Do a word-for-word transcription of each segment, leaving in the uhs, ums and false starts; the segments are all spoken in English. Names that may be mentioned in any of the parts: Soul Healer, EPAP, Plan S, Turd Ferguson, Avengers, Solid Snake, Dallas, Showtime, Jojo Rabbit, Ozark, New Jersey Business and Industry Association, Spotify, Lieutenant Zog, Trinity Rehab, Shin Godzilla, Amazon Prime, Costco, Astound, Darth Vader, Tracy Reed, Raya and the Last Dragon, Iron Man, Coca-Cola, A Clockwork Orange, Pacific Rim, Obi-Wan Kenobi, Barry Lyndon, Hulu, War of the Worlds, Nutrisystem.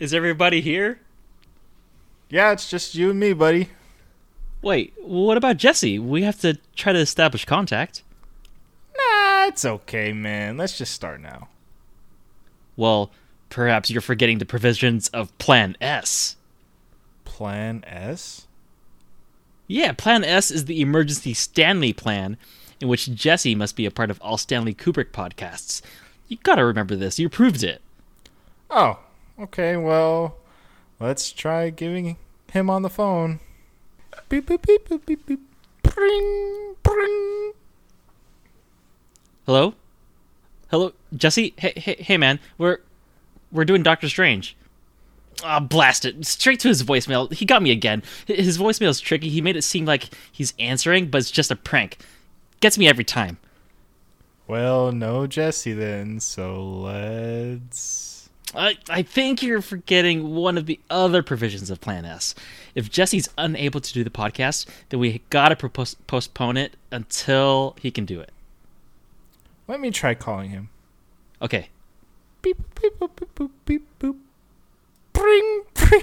Is everybody here? Yeah, it's just you and me, buddy. Wait, what about Jesse? We have to try to establish contact. Nah, it's okay, man. Let's just start now. Well, perhaps you're forgetting the provisions of Plan S. Plan S? Yeah, Plan S is the emergency Stanley plan, in which Jesse must be a part of all Stanley Kubrick podcasts. You gotta remember this. You proved it. Oh, okay, well, let's try giving him on the phone. Beep, beep, beep, beep, beep, beep. Pring, pring. Hello? Hello, Jesse? Hey, hey, hey, man. We're we're doing Doctor Strange. Ah, oh, blast it. Straight to his voicemail. He got me again. His voicemail's tricky. He made it seem like he's answering, but it's just a prank. Gets me every time. Well, no Jesse then, so let's... I, I think you're forgetting one of the other provisions of Plan S. If Jesse's unable to do the podcast, then we gotta propos- postpone it until he can do it. Let me try calling him. Okay. Beep, beep, boop, boop, boop, beep, boop. Bring, bring.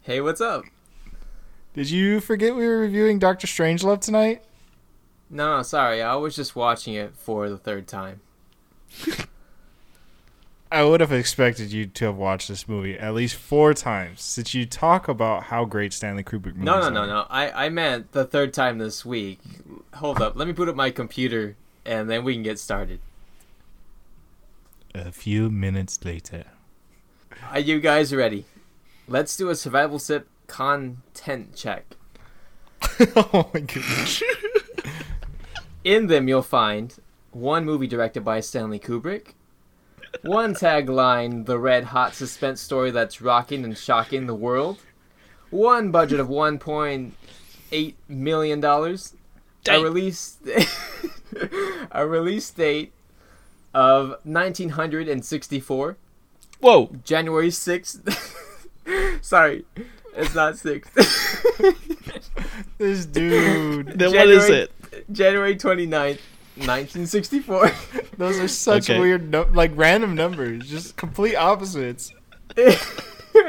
Hey, what's up? Did you forget we were reviewing Doctor Strangelove tonight? No, no, sorry. I was just watching it for the third time. I would have expected you to have watched this movie at least four times, since you talk about how great Stanley Kubrick movies are. No, no, no, no. I, I meant the third time this week. Hold up. Let me boot up my computer, and then we can get started. A few minutes later. Are you guys ready? Let's do a Survival Sip content check. Oh, my goodness. In them, you'll find one movie directed by Stanley Kubrick, one tagline, the red-hot suspense story that's rocking and shocking the world, one budget of one point eight million dollars, a release, a release date of nineteen sixty-four. Whoa! January sixth. Sorry, it's not sixth. This dude. Then January, what is it? January twenty-ninth. nineteen sixty-four. Those are such okay. weird, no- like random numbers, just complete opposites. I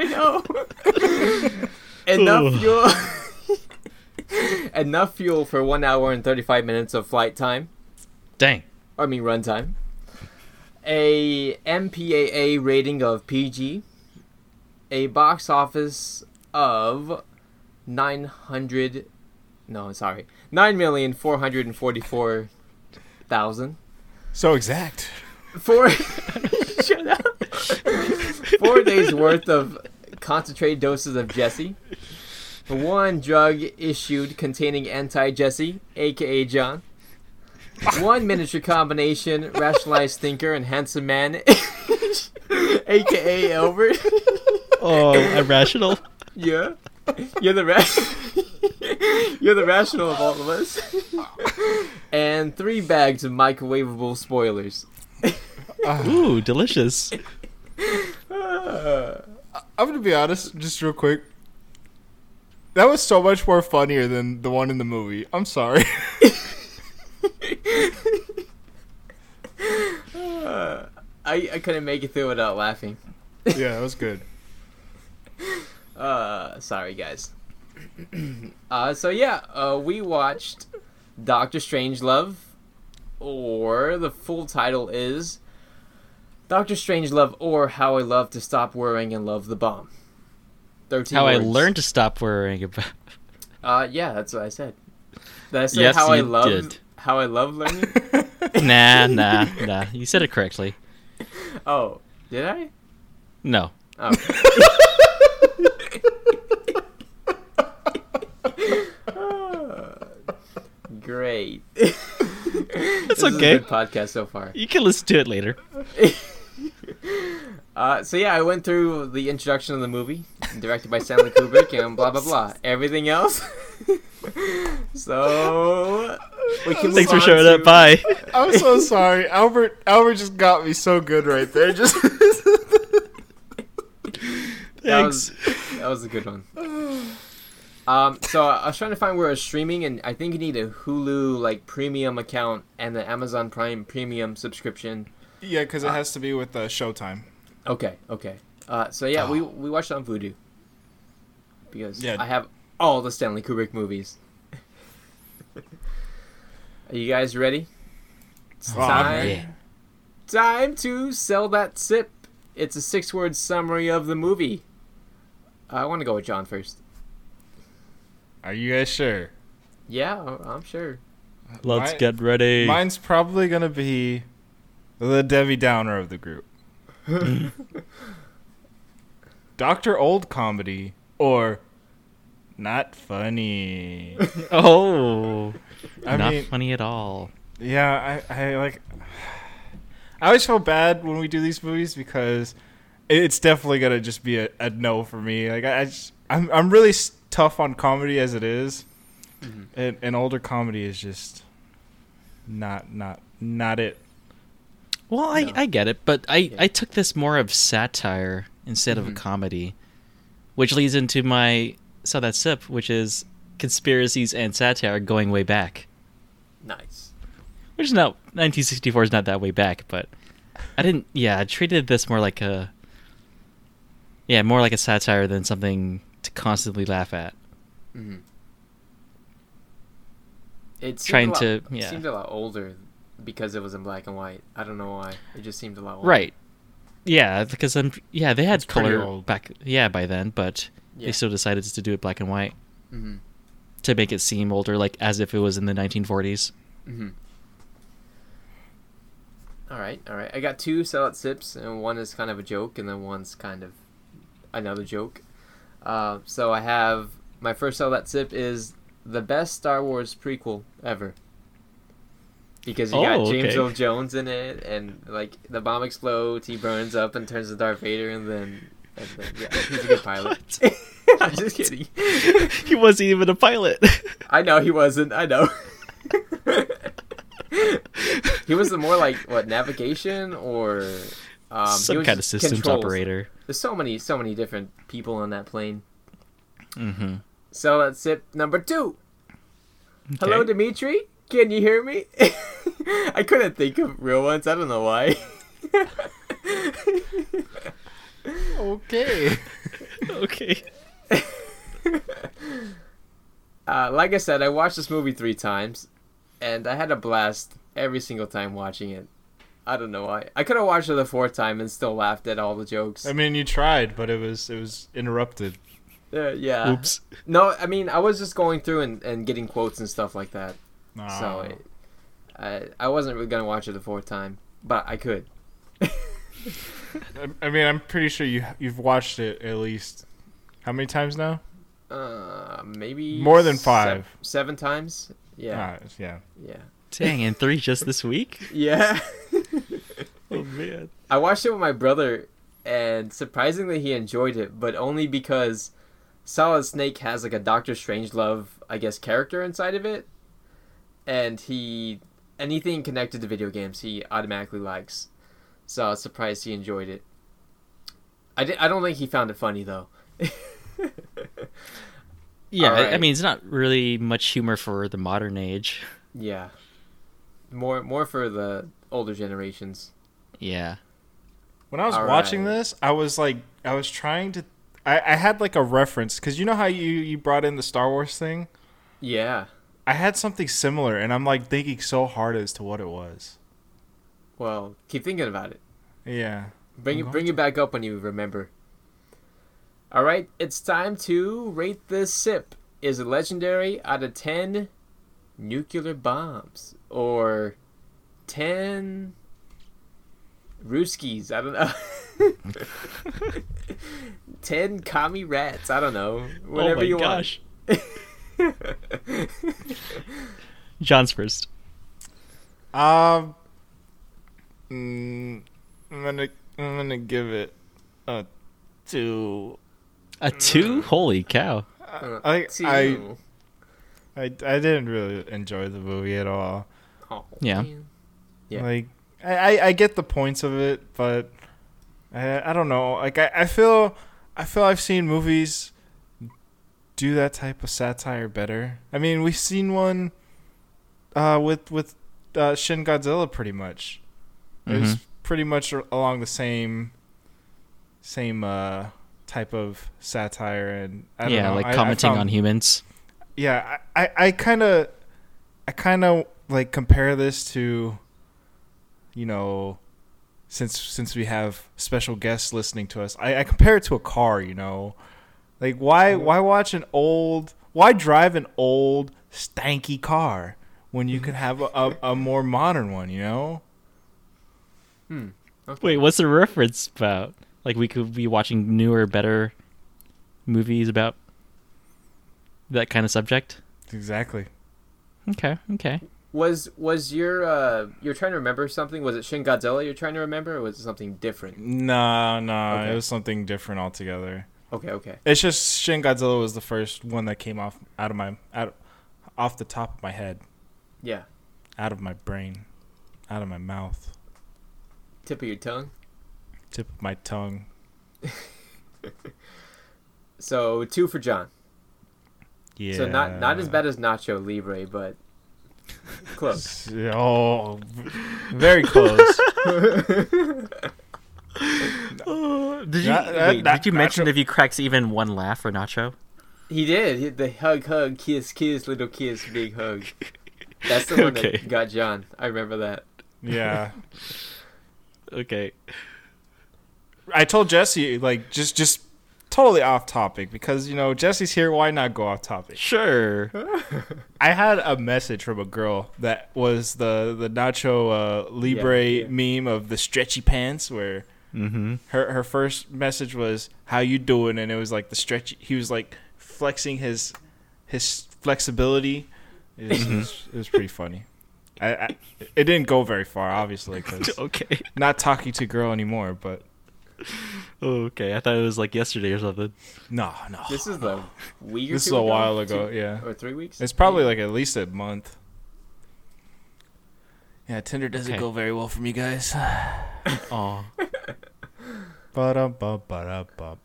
know. Enough fuel. Enough fuel for one hour and thirty-five minutes of flight time. Dang. I mean run time. A M P A A rating of P G. A box office of nine hundred. No, sorry, nine million four hundred and forty-four. thousand. So exact. Four shut up. Four days worth of concentrated doses of Jesse. One drug issued containing anti-Jesse, aka John. One miniature combination, rationalized thinker and handsome man, aka Albert. Oh, irrational. Yeah. You're the ra- You're the rational of all of us. And three bags of microwavable spoilers. Ooh, delicious. Uh, I'm going to be honest, just real quick. That was so much more funnier than the one in the movie. I'm sorry. uh, I, I couldn't make it through without laughing. Yeah, that was good. Uh, sorry guys. uh, so yeah, uh, we watched Doctor Strangelove, or the full title is Doctor Strangelove, or How I Love to Stop Worrying and Love the Bomb. Thirteen. How words. I learned to stop worrying about. uh, yeah, that's what I said. Did I say yes, how you I love did. How I love learning? nah, nah, nah. You said it correctly. Oh, did I? No. Oh. Great. That's okay. A good podcast so far. You can listen to it later. uh, so yeah, I went through the introduction of the movie, directed by Stanley Kubrick, and blah blah blah. Everything else. so we can thanks for showing to... up. Bye. I'm so sorry, Albert. Albert just got me so good right there. Just thanks. That was, that was a good one. Um, so I was trying to find where I was streaming, and I think you need a Hulu like premium account and the Amazon Prime premium subscription. Yeah, because it uh, has to be with uh, Showtime. Okay, okay. Uh, so yeah, oh. we we watched it on Vudu because yeah. I have all the Stanley Kubrick movies. Are you guys ready? It's oh, time, man. time to sell that sip. It's a six-word summary of the movie. I want to go with John first. Are you guys sure? Yeah, I'm sure. Let's Mine, get ready. Mine's probably going to be the Debbie Downer of the group. Doctor Old Comedy or Not Funny. Oh, I not mean, funny at all. Yeah, I, I like... I always feel bad when we do these movies because it's definitely gonna just be a, a no for me. Like I, I just, I'm, I'm really tough on comedy as it is, mm-hmm. and, and older comedy is just not, not, not it. Well, no. I, I get it, but I, yeah. I took this more of satire instead mm-hmm. of a comedy, which leads into my so that sip, which is conspiracies and satire going way back. Nice. Which is not nineteen sixty-four is not that way back, but I didn't. Yeah, I treated this more like a yeah, more like a satire than something to constantly laugh at. Mm-hmm. It trying lot, to yeah. It seemed a lot older because it was in black and white. I don't know why. It just seemed a lot older. Right. Yeah, because I'm, yeah they had it's color back yeah by then, but yeah. they still decided to do it black and white mm-hmm. to make it seem older, like as if it was in the nineteen forties. Mm-hmm. All right, all right. I got two sell-out sips, and one is kind of a joke, and then one's kind of another joke. Uh, so I have... My first sell-out sip is the best Star Wars prequel ever. Because you oh, got James okay. Earl Jones in it, and, like, the bomb explodes, he burns up and turns to Darth Vader, and then... And then yeah, he's a good pilot. I'm just kidding. He wasn't even a pilot. I know he wasn't. I know. He was the more like what navigation or um, some kind of systems controls. Operator. There's so many, so many different people on that plane. Mm-hmm. So that's sip number two. Okay. Hello, Dimitri. Can you hear me? I couldn't think of real ones. I don't know why. okay. okay. uh, like I said, I watched this movie three times. And I had a blast every single time watching it. I don't know why. I could have watched it the fourth time and still laughed at all the jokes. I mean, you tried, but it was it was interrupted. Uh, yeah. Oops. No, I mean, I was just going through and, and getting quotes and stuff like that. Aww. So it, I, I wasn't really going to watch it the fourth time, but I could. I, I mean, I'm pretty sure you, you've watched it at least how many times now? Uh, maybe... More than five. Se- seven times? Yeah. Uh, yeah. Yeah. Dang, and three just this week? yeah. Oh man. I watched it with my brother and surprisingly he enjoyed it, but only because Solid Snake has like a Doctor Strangelove, I guess, character inside of it. And he anything connected to video games he automatically likes. So I was surprised he enjoyed it. I did, I don't think he found it funny though. Yeah, right. I mean, it's not really much humor for the modern age. Yeah. More more for the older generations. Yeah. When I was All watching right. this, I was like, I was trying to, I, I had like a reference, because you know how you, you brought in the Star Wars thing? Yeah. I had something similar, and I'm like thinking so hard as to what it was. Well, keep thinking about it. Yeah. Bring it, bring to... it back up when you remember. All right, it's time to rate this sip. Is it legendary out of ten nuclear bombs or ten Ruskies? I don't know. ten commie rats. I don't know. Whatever oh you gosh. want. John's first. Um, I'm gonna I'm gonna give it a two. A two? Holy cow. I, I, I, I didn't really enjoy the movie at all. Oh, yeah. yeah. Like, I, I get the points of it, but I, I don't know. Like, I, I feel, I feel I've seen movies do that type of satire better. I mean, we've seen one uh, with, with uh, Shin Godzilla pretty much. It mm-hmm. was pretty much along the same same uh, type of satire and I don't yeah, know. like I, commenting I found, on humans. Yeah, I kind of, I kind of like compare this to, you know, since since we have special guests listening to us, I, I compare it to a car. You know, like why why watch an old why drive an old stanky car when you can have a, a, a more modern one? You know. Hmm. Okay. Wait, what's the reference about? Like, we could be watching newer, better movies about that kind of subject. Exactly. Okay. Okay. Was was your uh, you're trying to remember something? Was it Shin Godzilla you're trying to remember, or was it something different? No, no, okay. It was something different altogether. Okay, okay. It's just Shin Godzilla was the first one that came off out of my out off the top of my head. Yeah. Out of my brain, out of my mouth. Tip of your tongue? Tip of my tongue. So, two for John. Yeah. So, not not as bad as Nacho Libre, but close. Oh, very close. oh, did you, not, wait, not, did you Nacho. mention if he cracks even one laugh for Nacho? He did. He, the hug, hug, kiss, kiss, little kiss, big hug. That's the one okay. that got John. I remember that. Yeah. Okay. I told Jesse, like, just just totally off topic because, you know, Jesse's here. Why not go off topic? Sure. I had a message from a girl that was the, the Nacho uh, Libre yeah, yeah. meme of the stretchy pants where mm-hmm. her, her first message was, how you doing? And it was like the stretchy. He was like flexing his his flexibility. It was, it was, it was pretty funny. I, I, it didn't go very far, obviously, because okay. not talking to girl anymore, but... Okay, I thought it was like yesterday or something. No, no. This is the week This is a ago, while ago, two, yeah. Or three weeks? It's probably yeah. like at least a month. Yeah, Tinder doesn't okay. go very well for me, guys. Aw. Ba-da-ba-ba-da-ba.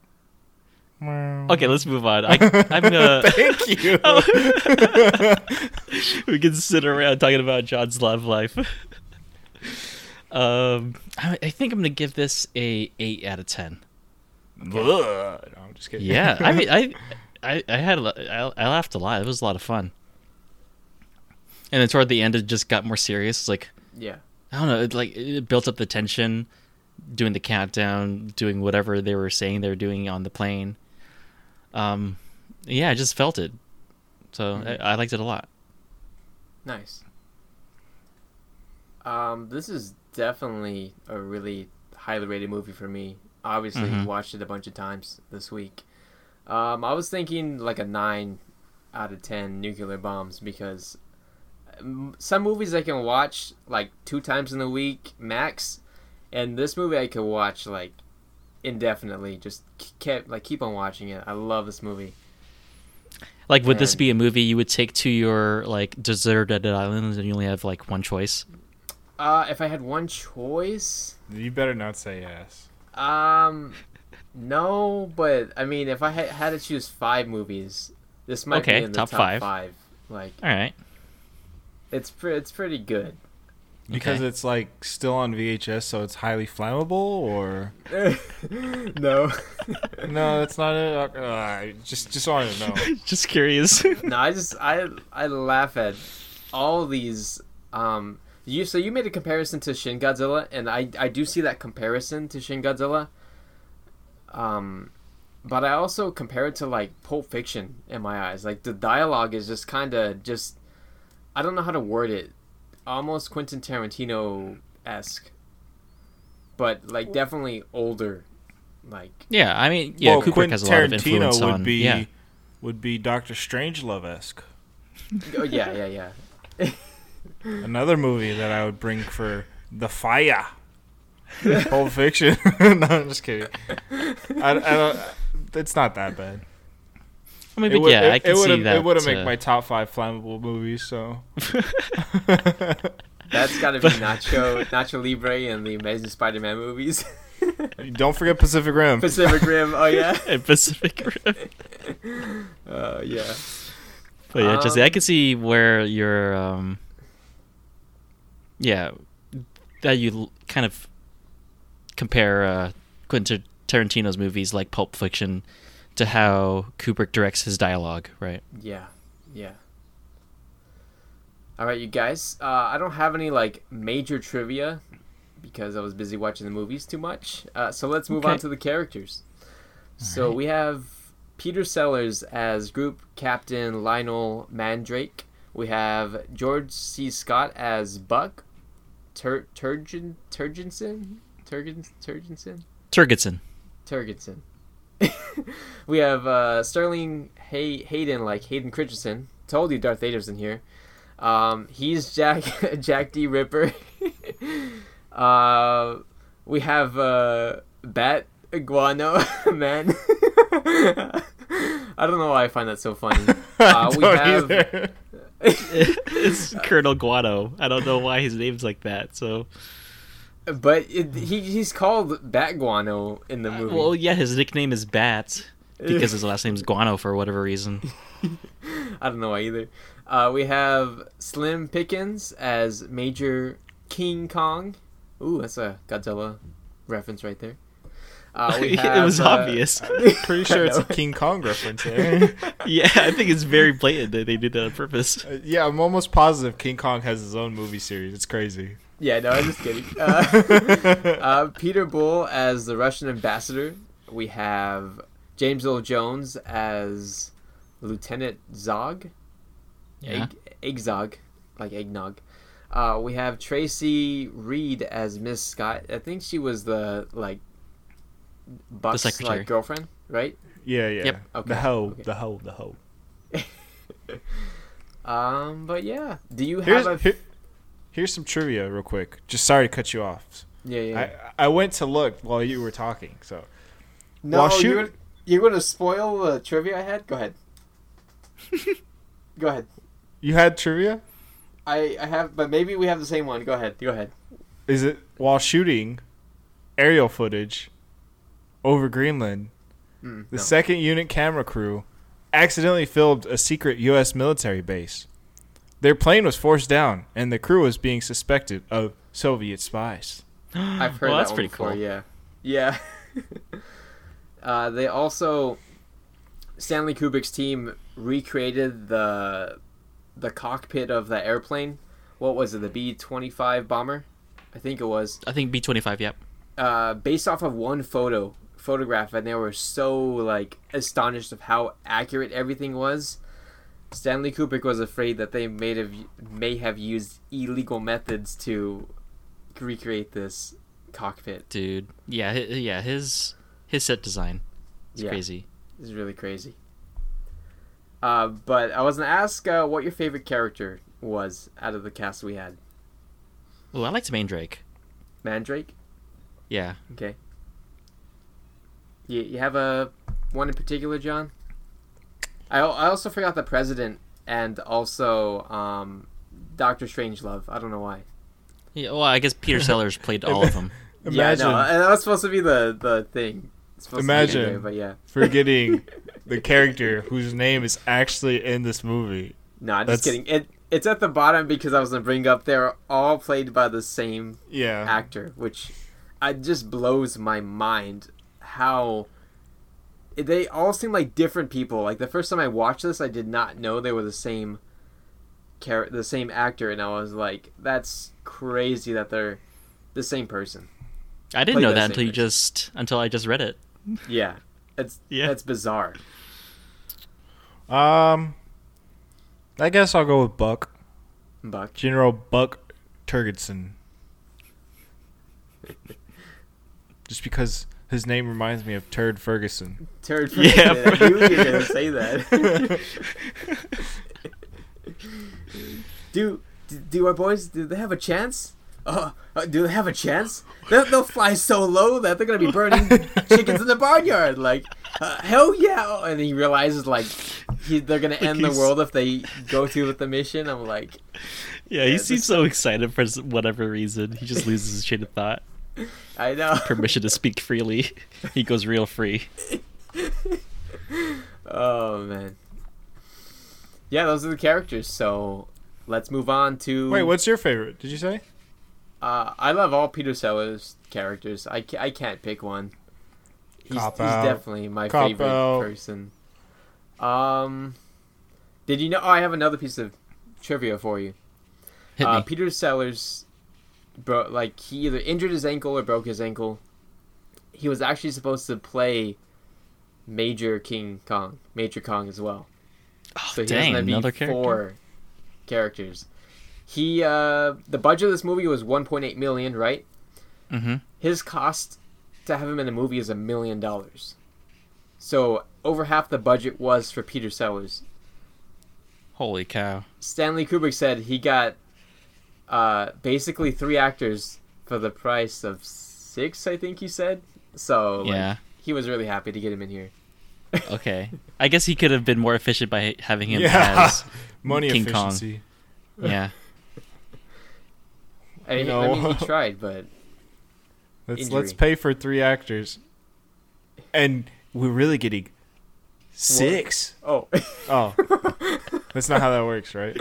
Okay, let's move on. I, I'm gonna. Thank you. Oh. We can sit around talking about John's love life. um, I, I think I'm gonna give this a eight out of ten. Okay. No, I'm just kidding. Yeah, I mean, I, I, I had, I, I laughed a lot. It was a lot of fun. And then toward the end, it just got more serious. Like, yeah, I don't know. It, like, it built up the tension, doing the countdown, doing whatever they were saying they were doing on the plane. Um, yeah, I just felt it. So mm-hmm. I, I liked it a lot. Nice. Um, this is definitely a really highly rated movie for me. Obviously, mm-hmm. watched it a bunch of times this week. Um, I was thinking like a nine out of ten nuclear bombs because some movies I can watch like two times in the week max, and this movie I could watch like indefinitely, just kept like keep on watching it. I love this movie. Like, would and, this be a movie you would take to your like deserted islands and you only have like one choice? Uh, if I had one choice, you better not say yes. Um, no, but I mean, if I had, had to choose five movies, this might okay, be in the top, top five. five. Like, all right, it's pre- it's pretty good. Because okay. it's like still on V H S, so it's highly flammable, or no, no, that's not it. Uh, I just, just wanted to know. Just curious. No, I just, I, I laugh at all these. Um, you so you made a comparison to Shin Godzilla, and I, I do see that comparison to Shin Godzilla. Um, but I also compare it to like Pulp Fiction in my eyes. Like the dialogue is just kind of just, I don't know how to word it. Almost Quentin Tarantino-esque, but like definitely older. Like yeah, I mean yeah, well, Kubrick Quentin has a lot of influence Tarantino would on, be yeah. would be Doctor Strangelove-esque. Oh yeah, yeah, yeah. Another movie that I would bring for the fire. Pulp Fiction. No, I'm just kidding. I, I don't. It's not that bad. I mean, it would, yeah, it, I can it see that. It would have uh, made my top five flammable movies, so. That's got to be Nacho, Nacho Libre and the Amazing Spider-Man movies. Don't forget Pacific Rim. Pacific Rim, oh yeah. And Pacific Rim. uh, yeah. But yeah, um, Jesse, I can see where you're, um, yeah, that you kind of compare uh, Quentin Tarantino's movies like Pulp Fiction to how Kubrick directs his dialogue, right? Yeah, yeah. All right, you guys. Uh, I don't have any like major trivia because I was busy watching the movies too much. Uh, so let's move okay. on to the characters. All so right. we have Peter Sellers as Group Captain Lionel Mandrake. We have George C. Scott as Buck Tur- Turgen- Turgenson? Turgen- Turgenson? Turgenson. Turgenson. We have uh, Sterling Hay- Hayden, like Hayden Christensen. Told you Darth Vader's in here. Um, he's Jack Jack D. Ripper. uh, we have uh, Bat Guano Man. I don't know why I find that so funny. Uh, we have it's Colonel Guano. I don't know why his name's like that. So, but it, he he's called Bat Guano in the movie. Uh, well, yeah, his nickname is Bat because his last name's Guano for whatever reason. I don't know why either. Uh, we have Slim Pickens as Major King Kong. Ooh, that's a Godzilla reference right there. Uh, we have, it was uh, obvious. I'm pretty sure it's a King Kong reference there. Yeah, I think it's very blatant that they did that on purpose. Uh, yeah, I'm almost positive King Kong has his own movie series. It's crazy. Yeah, no, I'm just kidding. Uh, uh, Peter Bull as the Russian ambassador. We have James Earl Jones as Lieutenant Zog. Yeah. Egg, Eggzog, like eggnog. Uh, we have Tracy Reed as Miss Scott. I think she was the like Buck's the like girlfriend, right? Yeah, yeah. Yep. Okay. The hoe, okay. the hoe, the hoe. um, but yeah, do you here's, have a? Here, here's some trivia, real quick. Just sorry to cut you off. Yeah, yeah. I, yeah. I went to look while you were talking, so. No, while shoot... you're you're gonna spoil the trivia I had. Go ahead. Go ahead. You had trivia? I, I have, but maybe we have the same one. Go ahead. Go ahead. Is it while shooting aerial footage over Greenland, mm, the no. second unit camera crew accidentally filmed a secret U S military base. Their plane was forced down, and the crew was being suspected of Soviet spies. I've heard well, that that's one pretty before. Cool. Yeah. Yeah. uh, they also, Stanley Kubrick's team recreated the... the cockpit of the airplane. What was it? The B twenty-five bomber? I think it was. I think B twenty-five, yep. Uh, based off of one photo, photograph, and they were so, like, astonished of how accurate everything was. Stanley Kubrick was afraid that they may have, may have used illegal methods to recreate this cockpit. Dude. Yeah, yeah. His his set design is yeah. crazy. It's really crazy. Uh, but I was going to ask uh, what your favorite character was out of the cast we had. Oh, I liked Mandrake. Mandrake? Yeah. Okay. You you have a one in particular, John? I I also forgot the president and also um, Doctor Strangelove. I don't know why. Yeah. Well, I guess Peter Sellers played all of them. Imagine. Yeah, no, that was supposed to be the, the thing. Imagine anyway, but yeah. forgetting the character whose name is actually in this movie. No, nah, I'm That's... just kidding. It it's at the bottom because I was gonna bring up they're all played by the same yeah. actor, which I just blows my mind how they all seem like different people. Like the first time I watched this, I did not know they were the same character, the same actor, and I was like, "That's crazy that they're the same person." I didn't know that, that until you person. just until I just read it. Yeah, it's yeah, that's bizarre. Um, I guess I'll go with Buck. Buck. General Buck Turgenson. Just because his name reminds me of Turd Ferguson. Turd Ferguson. Yeah, I knew you were gonna say that. do do our boys? Do they have a chance? Uh, do they have a chance? They'll, they'll fly so low that they're gonna be burning chickens in the barnyard. Like, uh, hell yeah! And he realizes like he, they're gonna end like the world if they go through with the mission. I'm like, yeah, yeah he seems so excited for whatever reason. He just loses his train of thought. I know. Permission to speak freely. He goes real free. Oh man. Yeah, those are the characters. So let's move on to. Wait, what's your favorite? Did you say? Uh, I love all Peter Sellers characters. I, ca- I can't pick one. He's, he's definitely my Cop favorite out. person. Um, did you know? Oh, I have another piece of trivia for you. Hit uh, me. Peter Sellers, bro, like he either injured his ankle or broke his ankle. He was actually supposed to play Major King Kong, Major Kong as well. Oh, so he dang, was another be character. Four characters. He uh, the budget of this movie was one point eight million dollars, right? Mm-hmm. His cost to have him in the movie is a million dollars. So over half the budget was for Peter Sellers. Holy cow. Stanley Kubrick said he got uh, basically three actors for the price of six, I think he said. So yeah. Like, he was really happy to get him in here. Okay. I guess he could have been more efficient by having him yeah. as Money King efficiency. Kong. Yeah. I mean, no. I mean, he tried, but... Let's injury. let's pay for three actors. And we're really getting six. What? Oh. Oh. That's not how that works, right?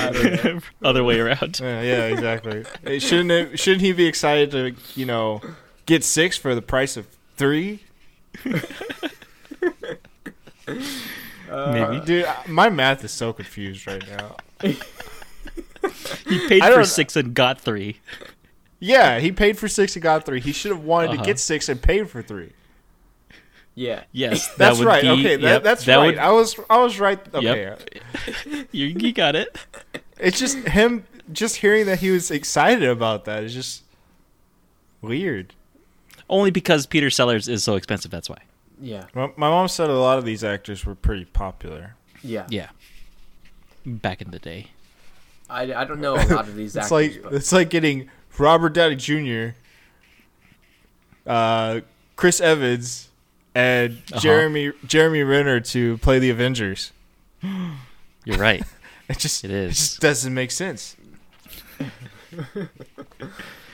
I don't know. Other way around. Yeah, yeah, exactly. It shouldn't it, shouldn't he be excited to, you know, get six for the price of three? uh, Maybe. Dude, my math is so confused right now. He paid for six and got three. Yeah, he paid for six and got three. He should have wanted uh-huh. to get six and paid for three. Yeah. Yes. That that's would right. Be, okay, that, yep, that's that right. Would, I was I was right. Okay. Yep. you, you got it. It's just him just hearing that he was excited about that is just weird. Only because Peter Sellers is so expensive, that's why. Yeah. Well, my mom said a lot of these actors were pretty popular. Yeah. Yeah. Back in the day. I, I don't know a lot of these it's actors. Like, but... It's like getting... Robert Downey Junior, uh, Chris Evans, and uh-huh. Jeremy Jeremy Renner to play the Avengers. You're right. it just it is. It just doesn't make sense.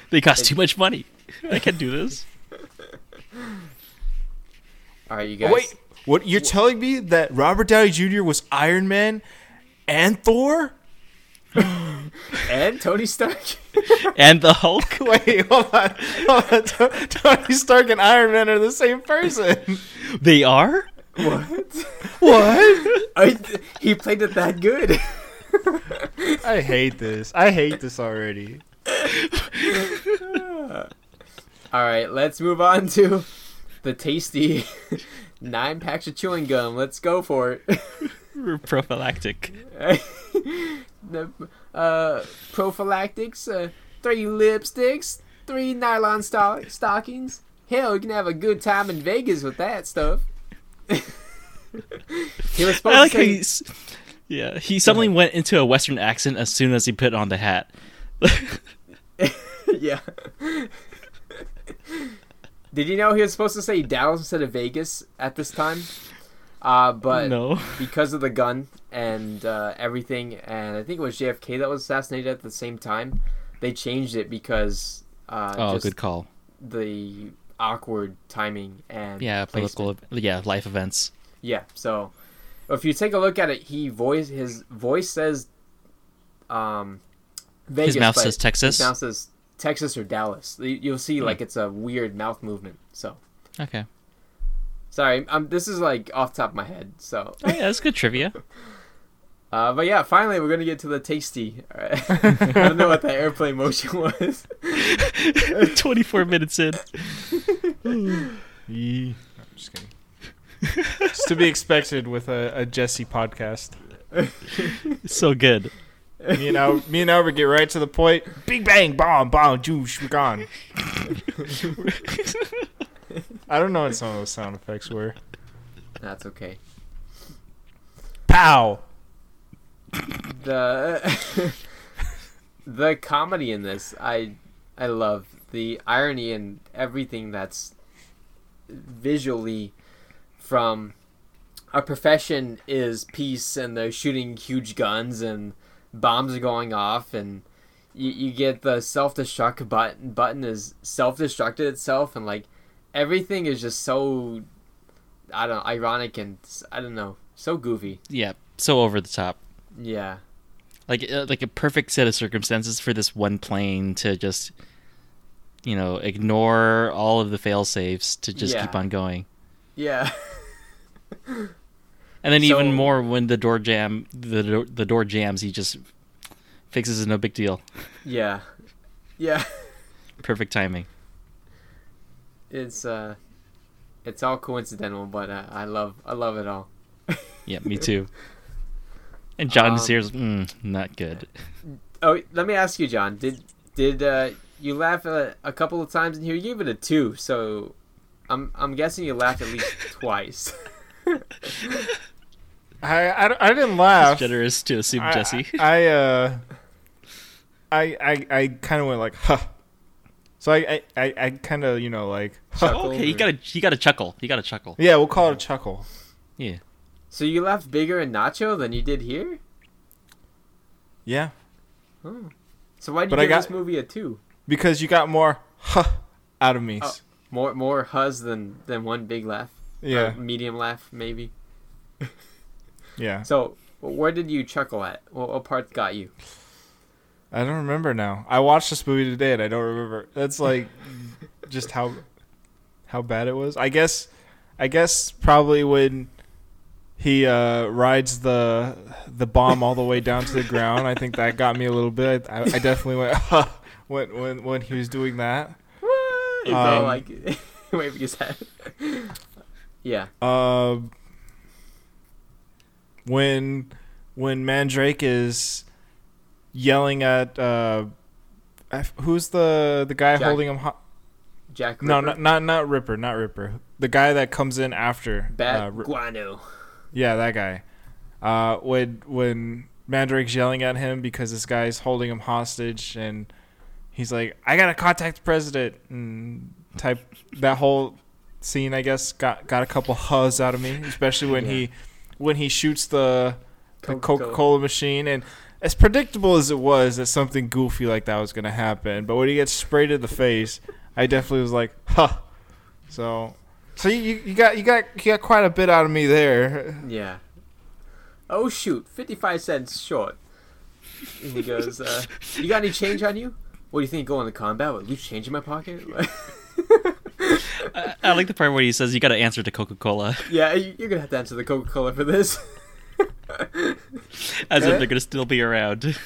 They cost too much money. I can't do this. All right, you guys. Oh, wait, what you're what? telling me that Robert Downey Junior was Iron Man and Thor? And Tony Stark and the Hulk. Wait, hold on. hold on. Tony Stark and Iron Man are the same person. They are? What? What? I, he played it that good. I hate this. I hate this already. All right, let's move on to the tasty nine packs of chewing gum. Let's go for it. We're prophylactic. The uh, prophylactics, uh, three lipsticks, three nylon sto- stockings. Hell, you can have a good time in Vegas with that stuff. He was supposed I like to say, how he's, yeah, he suddenly yeah. went into a Western accent as soon as he put on the hat. Yeah. Did you know he was supposed to say Dallas instead of Vegas at this time? Uh, but no. Because of the gun and uh, everything, and I think it was J F K that was assassinated at the same time, they changed it because uh, oh, just good call. The awkward timing and yeah, political, yeah, life events. Yeah, so if you take a look at it, he voice his voice says, um, Vegas, his mouth says Texas. His mouth says Texas or Dallas. You'll see, mm. like it's a weird mouth movement. So okay. Sorry, um, this is like off the top of my head, so... Oh, yeah, that's good trivia. uh, but yeah, finally we're going to get to the tasty. All right. I don't know what that airplane motion was. twenty-four minutes in. Yeah, I'm just kidding. It's to be expected with a, a Jesse podcast. So good. Me and, Al- me and Albert get right to the point. Big bang, bomb, bomb, juice, we're gone. I don't know what some of those sound effects were. That's okay. Pow! The the comedy in this, I I love the irony and everything that's visually from our profession is peace, and they're shooting huge guns and bombs are going off, and you, you get the self-destruct button button is self-destructed itself, and like everything is just so, I don't know, ironic and, I don't know, so goofy. Yeah, so over the top. Yeah. Like like a perfect set of circumstances for this one plane to just you know, ignore all of the fail safes to just yeah. keep on going. Yeah. And then so, even more when the door jam, the the door jams, he just fixes it, no big deal. Yeah. Yeah. Perfect timing. It's uh, it's all coincidental, but uh, I love I love it all. Yeah, me too. And John Sears, um, mm, not good. Oh, let me ask you, John. Did did uh, you laugh a, a couple of times in here? You gave it a two, so I'm I'm guessing you laughed at least twice. I, I, I didn't laugh. It's generous to assume, I, Jesse. I I, uh, I I I kind of went like, huh. So I I, I, I kind of, you know, like, huh. Okay, you got to you got to chuckle. You got to chuckle. Yeah, we'll call it a chuckle. Yeah. So you laughed bigger in Nacho than you did here? Yeah. Oh. So why did you give got, this movie a two? Because you got more huh out of me. Oh, more more huzz than, than one big laugh. Yeah. Or medium laugh, maybe. Yeah. So where did you chuckle at? What, what part got you? I don't remember now. I watched this movie today and I don't remember. That's like just how how bad it was. I guess I guess probably when he uh, rides the the bomb all the way down to the ground. I think that got me a little bit. I, I definitely went huh, when when when he was doing that. What? Um, that like waving his head. Yeah. Uh, when when Mandrake is yelling at uh, who's the the guy Jack, holding him? Ho- Jack. Ripper? No, not not not Ripper, not Ripper. The guy that comes in after. Bad uh, Rip- Guano. Yeah, that guy. Uh, when when Mandrake's yelling at him because this guy's holding him hostage, and he's like, "I gotta contact the president," and type that whole scene. I guess got got a couple huhs out of me, especially when yeah. he when he shoots the, the Coca-Cola machine. And as predictable as it was that something goofy like that was gonna happen, but when he gets sprayed in the face, I definitely was like, "Huh." So. So you, you got you got you got quite a bit out of me there. Yeah. Oh shoot, fifty-five cents short. And he goes, uh, "You got any change on you? What do you think going to combat with loose change in my pocket?" I, I like the part where he says, "You got to answer to Coca-Cola." Yeah, you're gonna have to answer to Coca-Cola for this. As if they're gonna still be around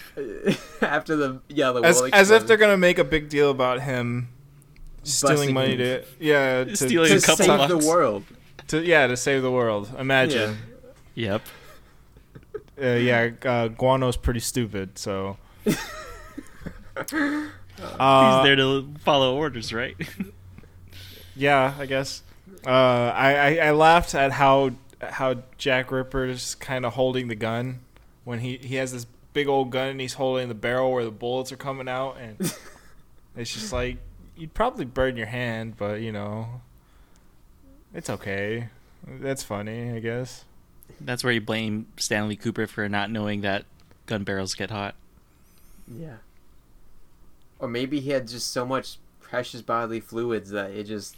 after the yeah the as, as if they're gonna make a big deal about him. Stealing money to yeah to, stealing to a couple save bucks. The world to yeah to save the world. Imagine. Yeah. Yep. Uh, yeah, uh, Guano's pretty stupid, so uh, he's there to follow orders, right? Yeah, I guess. Uh, I, I I laughed at how how Jack Ripper's kind of holding the gun when he he has this big old gun and he's holding the barrel where the bullets are coming out, and it's just like. You'd probably burn your hand, but, you know, it's okay. That's funny, I guess. That's where you blame Stanley Kubrick for not knowing that gun barrels get hot. Yeah. Or maybe he had just so much precious bodily fluids that it just,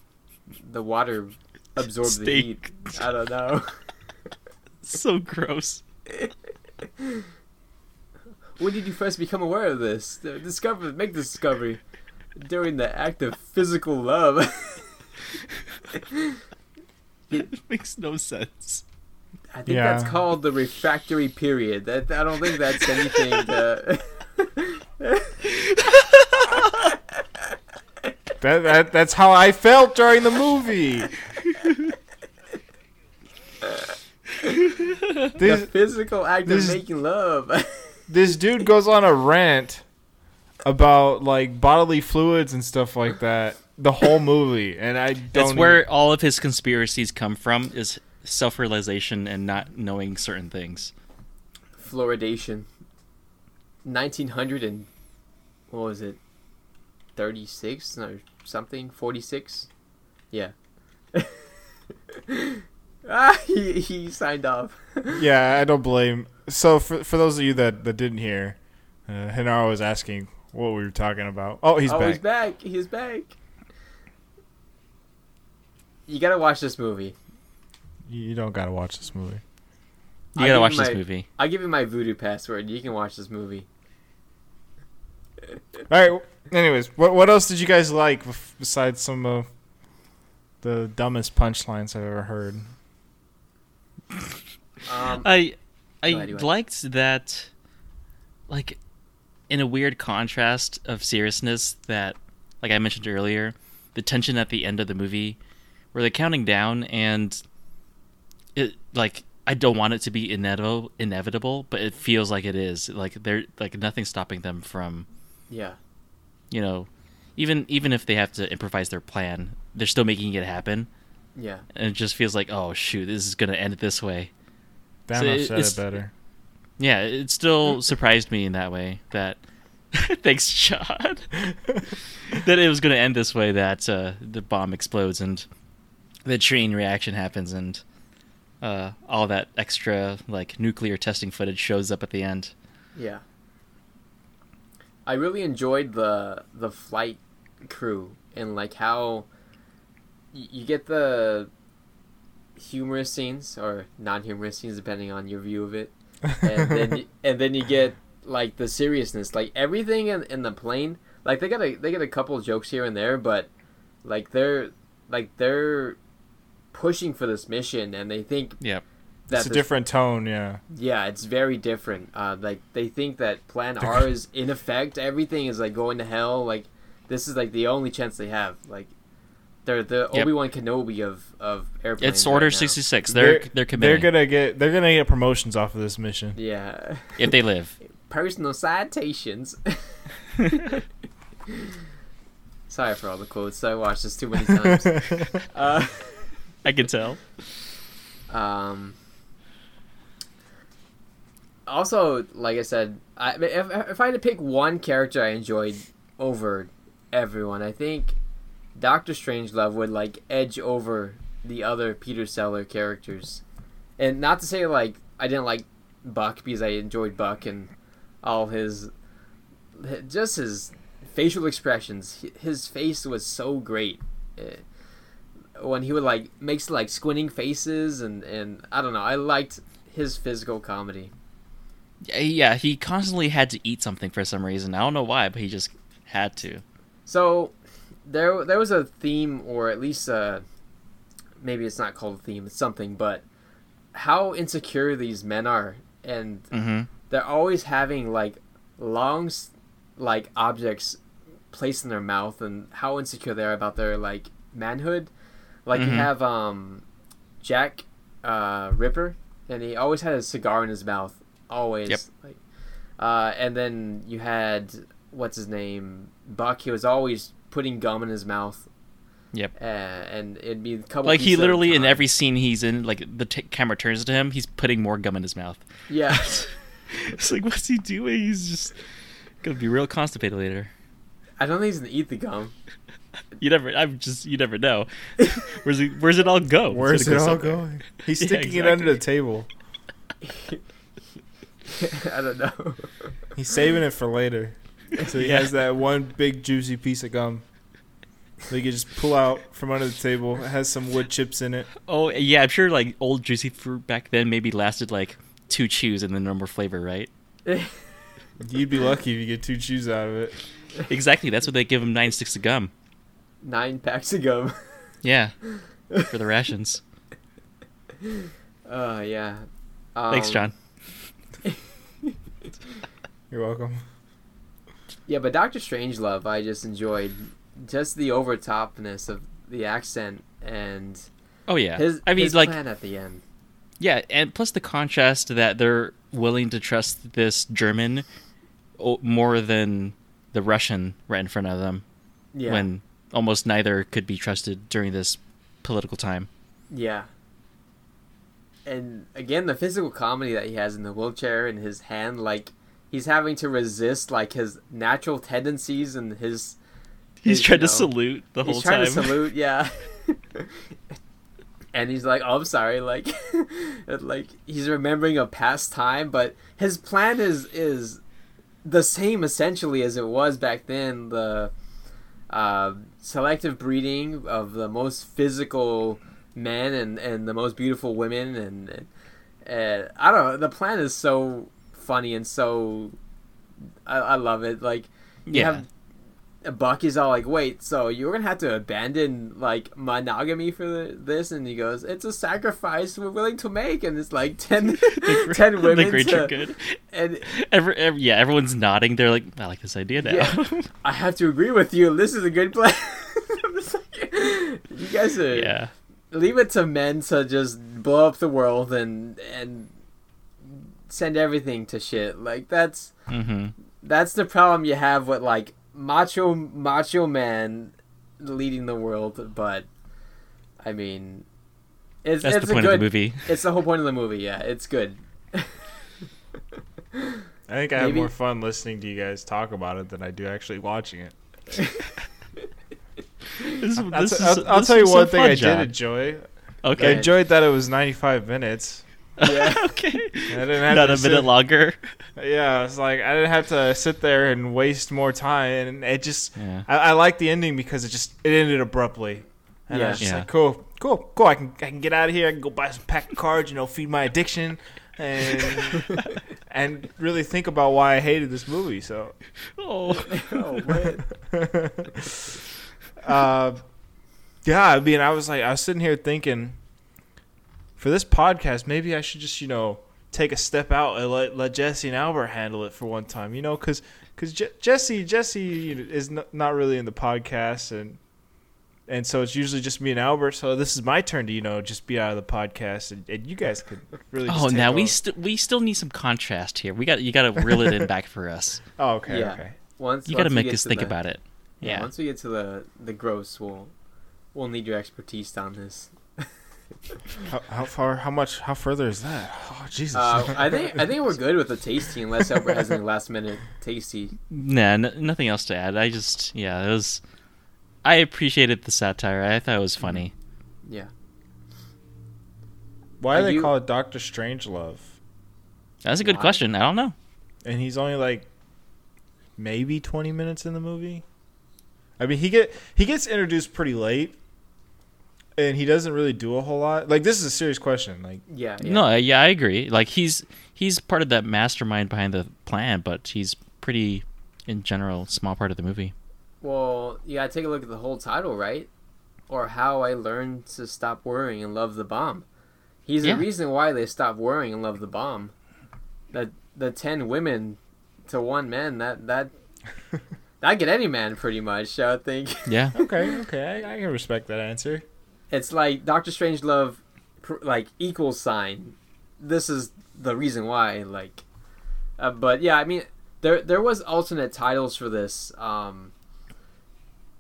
the water absorbed Steak. the heat. I don't know. So gross. When did you first become aware of this? Discover, make this discovery. During the act of physical love. It makes no sense. I think yeah. that's called the refractory period. That I don't think that's anything to... that, that That's how I felt during the movie. This, the physical act this, of making love. This dude goes on a rant... about like bodily fluids and stuff like that the whole movie, and I don't that's where even... all of his conspiracies come from is self-realization and not knowing certain things. Fluoridation. nineteen hundred and what was it, thirty-six or something, forty-six? Yeah. ah, he, he signed off. Yeah, I don't blame. So for for those of you that, that didn't hear, uh, Hinaro was asking what we were talking about. Oh, he's oh, back. Oh, he's back. He's back. You got to watch this movie. You don't got to watch this movie. You got to watch my, this movie. I'll give you my voodoo password. You can watch this movie. All right. Anyways, what what else did you guys like besides some of the dumbest punchlines I've ever heard? Um, I I ahead, liked that, like, in a weird contrast of seriousness that, like I mentioned earlier, the tension at the end of the movie where they're counting down and it, like, I don't want it to be inevitable, inevitable, but it feels like it is. Like they're like nothing's stopping them from, yeah, you know, even even if they have to improvise their plan, they're still making it happen. Yeah, and it just feels like, oh shoot, this is gonna end this way. That so said it better. Yeah, it still surprised me in that way. That thanks, John. that it was gonna end this way. That uh, the bomb explodes and the train reaction happens and. Uh, all that extra like nuclear testing footage shows up at the end. Yeah, I really enjoyed the the flight crew and like how y- you get the humorous scenes or non-humorous scenes depending on your view of it, and then you, and then you get like the seriousness, like everything in, in the plane. Like they got a they got a couple jokes here and there, but like they're like they're. pushing for this mission, and they think yeah that's a different tone. Yeah yeah it's very different. Uh like they think that Plan R is in effect, everything is like going to hell, like this is like the only chance they have, like they're the yep. Obi-Wan Kenobi of of airplanes. It's Order right sixty-six. They're they're, they're committing. They're gonna get they're gonna get promotions off of this mission, yeah if they live. Personal citations. Sorry for all the quotes, I watched this too many times. uh I can tell. Um, also, like I said, I, if, if I had to pick one character I enjoyed over everyone, I think Doctor Strangelove would like edge over the other Peter Sellers characters. And not to say like I didn't like Buck, because I enjoyed Buck and all his, just his facial expressions. His face was so great. It, when he would like makes like squinting faces and and I don't know, I liked his physical comedy. Yeah, he constantly had to eat something for some reason, I don't know why, but he just had to. So there there was a theme, or at least uh maybe it's not called a theme, it's something, but how insecure these men are, and mm-hmm. they're always having like long like objects placed in their mouth and how insecure they are about their like manhood. Like mm-hmm. you have um, Jack uh, Ripper, and he always had a cigar in his mouth, always. Yep. Like, uh, and then you had what's his name, Buck. He was always putting gum in his mouth. Yep. Uh, and it'd be a couple. Like he literally in every scene he's in, like the t- camera turns to him, he's putting more gum in his mouth. Yeah. It's like, what's he doing? He's just gonna be real constipated later. I don't think he's gonna eat the gum. You never, I'm just, you never know. Where's it, where's it all go? Where's it, it go all somewhere? Going? He's sticking yeah, exactly. it under the table. I don't know. He's saving it for later. So he yeah. has that one big juicy piece of gum that he can just pull out from under the table. It has some wood chips in it. Oh, yeah, I'm sure like old juicy fruit back then maybe lasted like two chews and then no more flavor, right? You'd be lucky if you get two chews out of it. Exactly, that's what they give him nine sticks of gum. Nine packs of gum. Yeah, for the rations. Oh, uh, yeah. Um, Thanks, John. You're welcome. Yeah, but Doctor Strangelove, I just enjoyed just the overtopness of the accent and. Oh yeah, his, I mean, his like plan at the end. Yeah, and plus the contrast that they're willing to trust this German more than the Russian right in front of them. Yeah. When. Almost neither could be trusted during this political time. Yeah. And again, the physical comedy that he has in the wheelchair and his hand, like he's having to resist like his natural tendencies and his. He's his, trying you know, to salute the whole time. He's trying to salute, yeah. And he's like, "Oh, I'm sorry," like, like he's remembering a past time, but his plan is is the same essentially as it was back then. The Uh, selective breeding of the most physical men and, and the most beautiful women and, and, and I don't know, the plan is so funny and so I, I love it. Like you yeah. have Buck is all like, wait, so you're going to have to abandon, like, monogamy for the, this? And he goes, it's a sacrifice we're willing to make. And it's like ten, ten women. The greater good. And every, every, yeah, everyone's nodding. They're like, I like this idea now. Yeah, I have to agree with you. This is a good plan. I'm just like, you guys are... Yeah. Leave it to men to just blow up the world and and send everything to shit. Like, that's... Mm-hmm. That's the problem you have with, like, macho macho man leading the world, but I mean, it's that's it's the point a good, of the movie. It's the whole point of the movie. Yeah, it's good. I think I Maybe. have more fun listening to you guys talk about it than I do actually watching it. this, I'll, this t- is, I'll, I'll this tell you one thing fun, I John. did enjoy. Okay, I enjoyed that it was ninety-five minutes. Yeah. Okay. I didn't have Not to a sit. minute longer. Yeah, it's like I didn't have to sit there and waste more time, and it just yeah. I, I liked the ending because it just it ended abruptly. And yeah. I was just yeah. like, cool, cool, cool. I can I can get out of here. I can go buy some pack of cards. You know, feed my addiction, and and really think about why I hated this movie. So. Oh. Oh man. uh, yeah. I mean, I was like, I was sitting here thinking. For this podcast, maybe I should just, you know, take a step out and let, let Jesse and Albert handle it for one time, you know, because because Je- Jesse Jesse is n- not really in the podcast, and and so it's usually just me and Albert. So this is my turn to, you know, just be out of the podcast, and, and you guys could really. Just oh, take now over. we st- we still need some contrast here. We got you got to reel it in back for us. Oh, okay, yeah. okay. Once you got to make us think the, about it. Yeah, yeah. Once we get to the the gross, we'll we'll need your expertise on this. How, how far? How much? How further is that? Oh Jesus! Uh, I think I think we're good with the tasty, unless Albert has any last minute tasty. Nah, n- nothing else to add. I just yeah, it was. I appreciated the satire. I thought it was funny. Yeah. Why Are do they you... call it Doctor Strangelove? That's a good Why? question. I don't know. And he's only like maybe twenty minutes in the movie. I mean, he get he gets introduced pretty late. And he doesn't really do a whole lot. Like, this is a serious question. Like, yeah, yeah. No, yeah, I agree. Like, he's he's part of that mastermind behind the plan, but he's pretty, in general, small part of the movie. Well, you gotta take a look at the whole title, right? Or How I Learned to Stop Worrying and Love the Bomb. He's yeah. the reason why they stop worrying and love the bomb. The the ten women to one man. That that. That'd get any man pretty much. I would think. Yeah. okay. Okay. I, I can respect that answer. It's like Doctor Strangelove, like, equal sign. This is the reason why, like... Uh, but, yeah, I mean, there there was alternate titles for this. Um,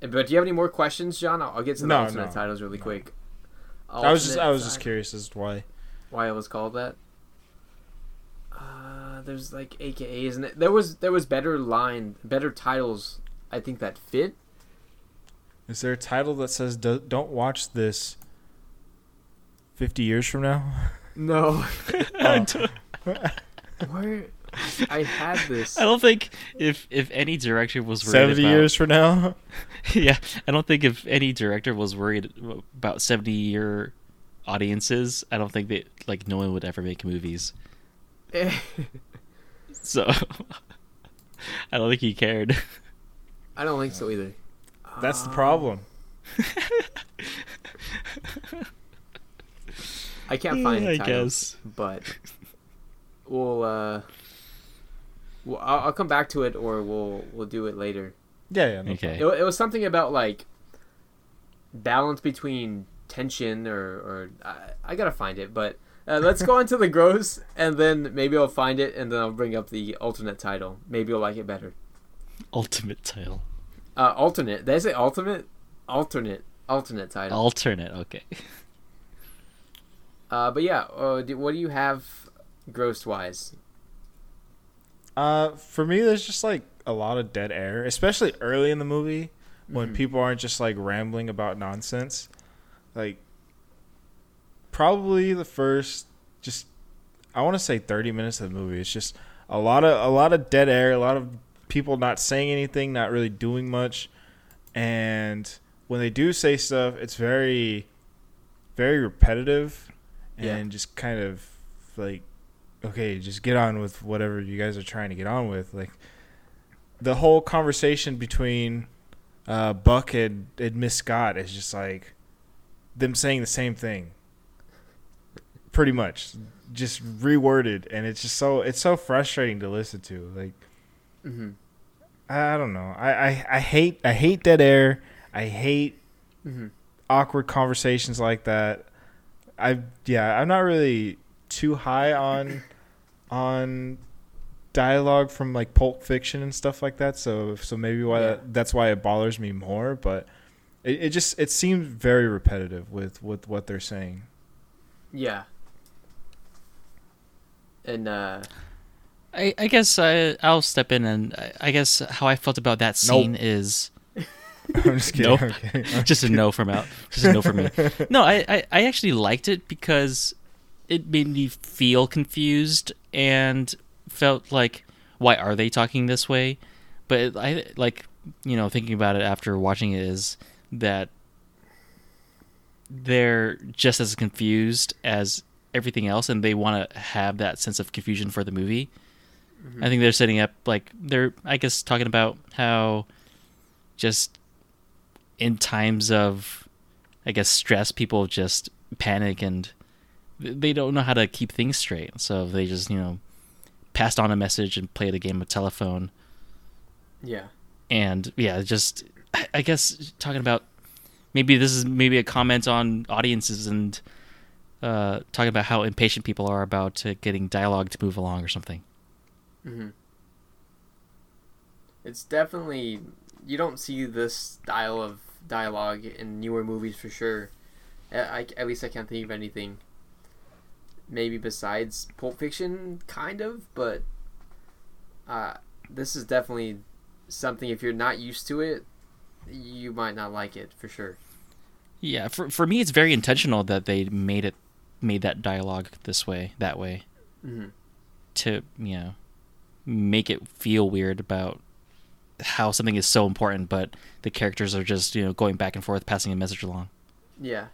but do you have any more questions, John? I'll, I'll get to the no, alternate no, titles really no. quick. Alternate I was just I was just curious as to why. Why it was called that. Uh, there's, like, A K As. And there was, there was better line, better titles, I think, that fit. Is there a title that says "Don't watch this" fifty years from now? No. oh. Where I had this. I don't think if if any director was worried seventy about, years from now. yeah, I don't think if any director was worried about seventy year audiences, I don't think that like no one would ever make movies. so I don't think he cared. I don't think so either. That's the problem. I can't find yeah, a title, I guess. But we'll uh, we'll, I'll, I'll come back to it, or we'll we'll do it later. Yeah, yeah. No okay. It, it was something about like balance between tension, or or I, I gotta find it. But uh, let's go on to the gross, and then maybe I'll find it, and then I'll bring up the alternate title. Maybe you'll like it better. Ultimate title. Uh, alternate. Did I say ultimate? Alternate. Alternate title. Alternate, okay. Uh, but yeah, uh, do, what do you have gross-wise? Uh, for me, there's just, like, a lot of dead air, especially early in the movie when mm-hmm. people aren't just, like, rambling about nonsense. Like, probably the first just, I want to say thirty minutes of the movie. It's just a lot of a lot of dead air, a lot of people not saying anything, not really doing much, and when they do say stuff, it's very, very repetitive, and yeah. just kind of like, okay, just get on with whatever you guys are trying to get on with. Like the whole conversation between uh, Buck and, and Miss Scott is just like them saying the same thing, pretty much, just reworded, and it's just so it's so frustrating to listen to. Like, mm-hmm. I, I don't know. I, I, I hate I hate dead air. I hate mm-hmm. awkward conversations like that. I yeah, I'm not really too high on on dialogue from like Pulp Fiction and stuff like that. So so maybe why yeah. that, that's why it bothers me more. But it, it just it seems very repetitive with, with what they're saying. Yeah. And uh, I I guess I I'll step in and I, I guess how I felt about that scene nope. is. I'm just kidding. Nope. I'm kidding. I'm just just kidding. a no from out. Just a no from me. No, I, I, I actually liked it because it made me feel confused and felt like, why are they talking this way? But it, I like, you know, thinking about it after watching it is that they're just as confused as everything else, and they want to have that sense of confusion for the movie. Mm-hmm. I think they're setting up like they're, I guess, talking about how just in times of, I guess, stress, people just panic and they don't know how to keep things straight. So they just, you know, passed on a message and played a game of telephone. Yeah. And yeah, just, I guess, talking about maybe this is maybe a comment on audiences and uh, talking about how impatient people are about uh, getting dialogue to move along or something. Mm-hmm. It's definitely, you don't see this style of dialogue in newer movies for sure. I, at least I can't think of anything. Maybe besides Pulp Fiction, kind of, but uh, this is definitely something, if you're not used to it, you might not like it for sure. Yeah, for for me, it's very intentional that they made it made that dialogue this way, that way, mm-hmm. to, you know, make it feel weird about how something is so important, but the characters are just, you know, going back and forth, passing a message along. Yeah.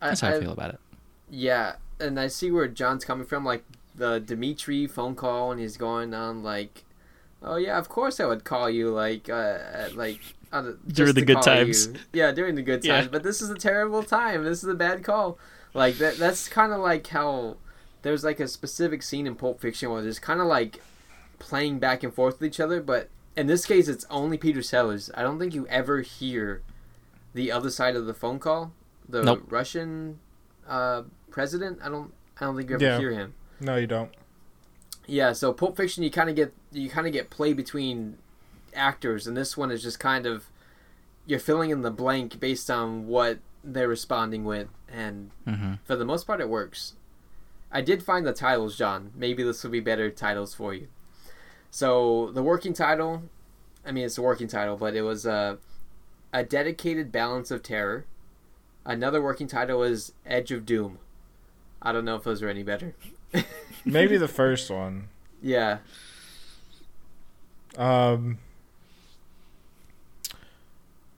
That's I, how I, I feel about it. Yeah, and I see where John's coming from, like the Dimitri phone call, and he's going on like, oh yeah, of course I would call you, like, uh, like uh, during the good times. You. Yeah, during the good times, yeah. But this is a terrible time. This is a bad call. Like, that. that's kind of like how there's like a specific scene in Pulp Fiction where there's kind of like playing back and forth with each other, but in this case it's only Peter Sellers. I don't think you ever hear the other side of the phone call, the nope. Russian uh, president. I don't I don't think you ever yeah. hear him. No, you don't. Yeah, so Pulp Fiction, you kind of get you kind of get play between actors, and this one is just kind of you're filling in the blank based on what they're responding with, and mm-hmm. for the most part it works. I did find the titles, John. Maybe this will be better titles for you. So the working title, I mean, it's a working title, but it was uh, A Dedicated Balance of Terror. Another working title is Edge of Doom. I don't know if those are any better. Maybe the first one. Yeah. Um.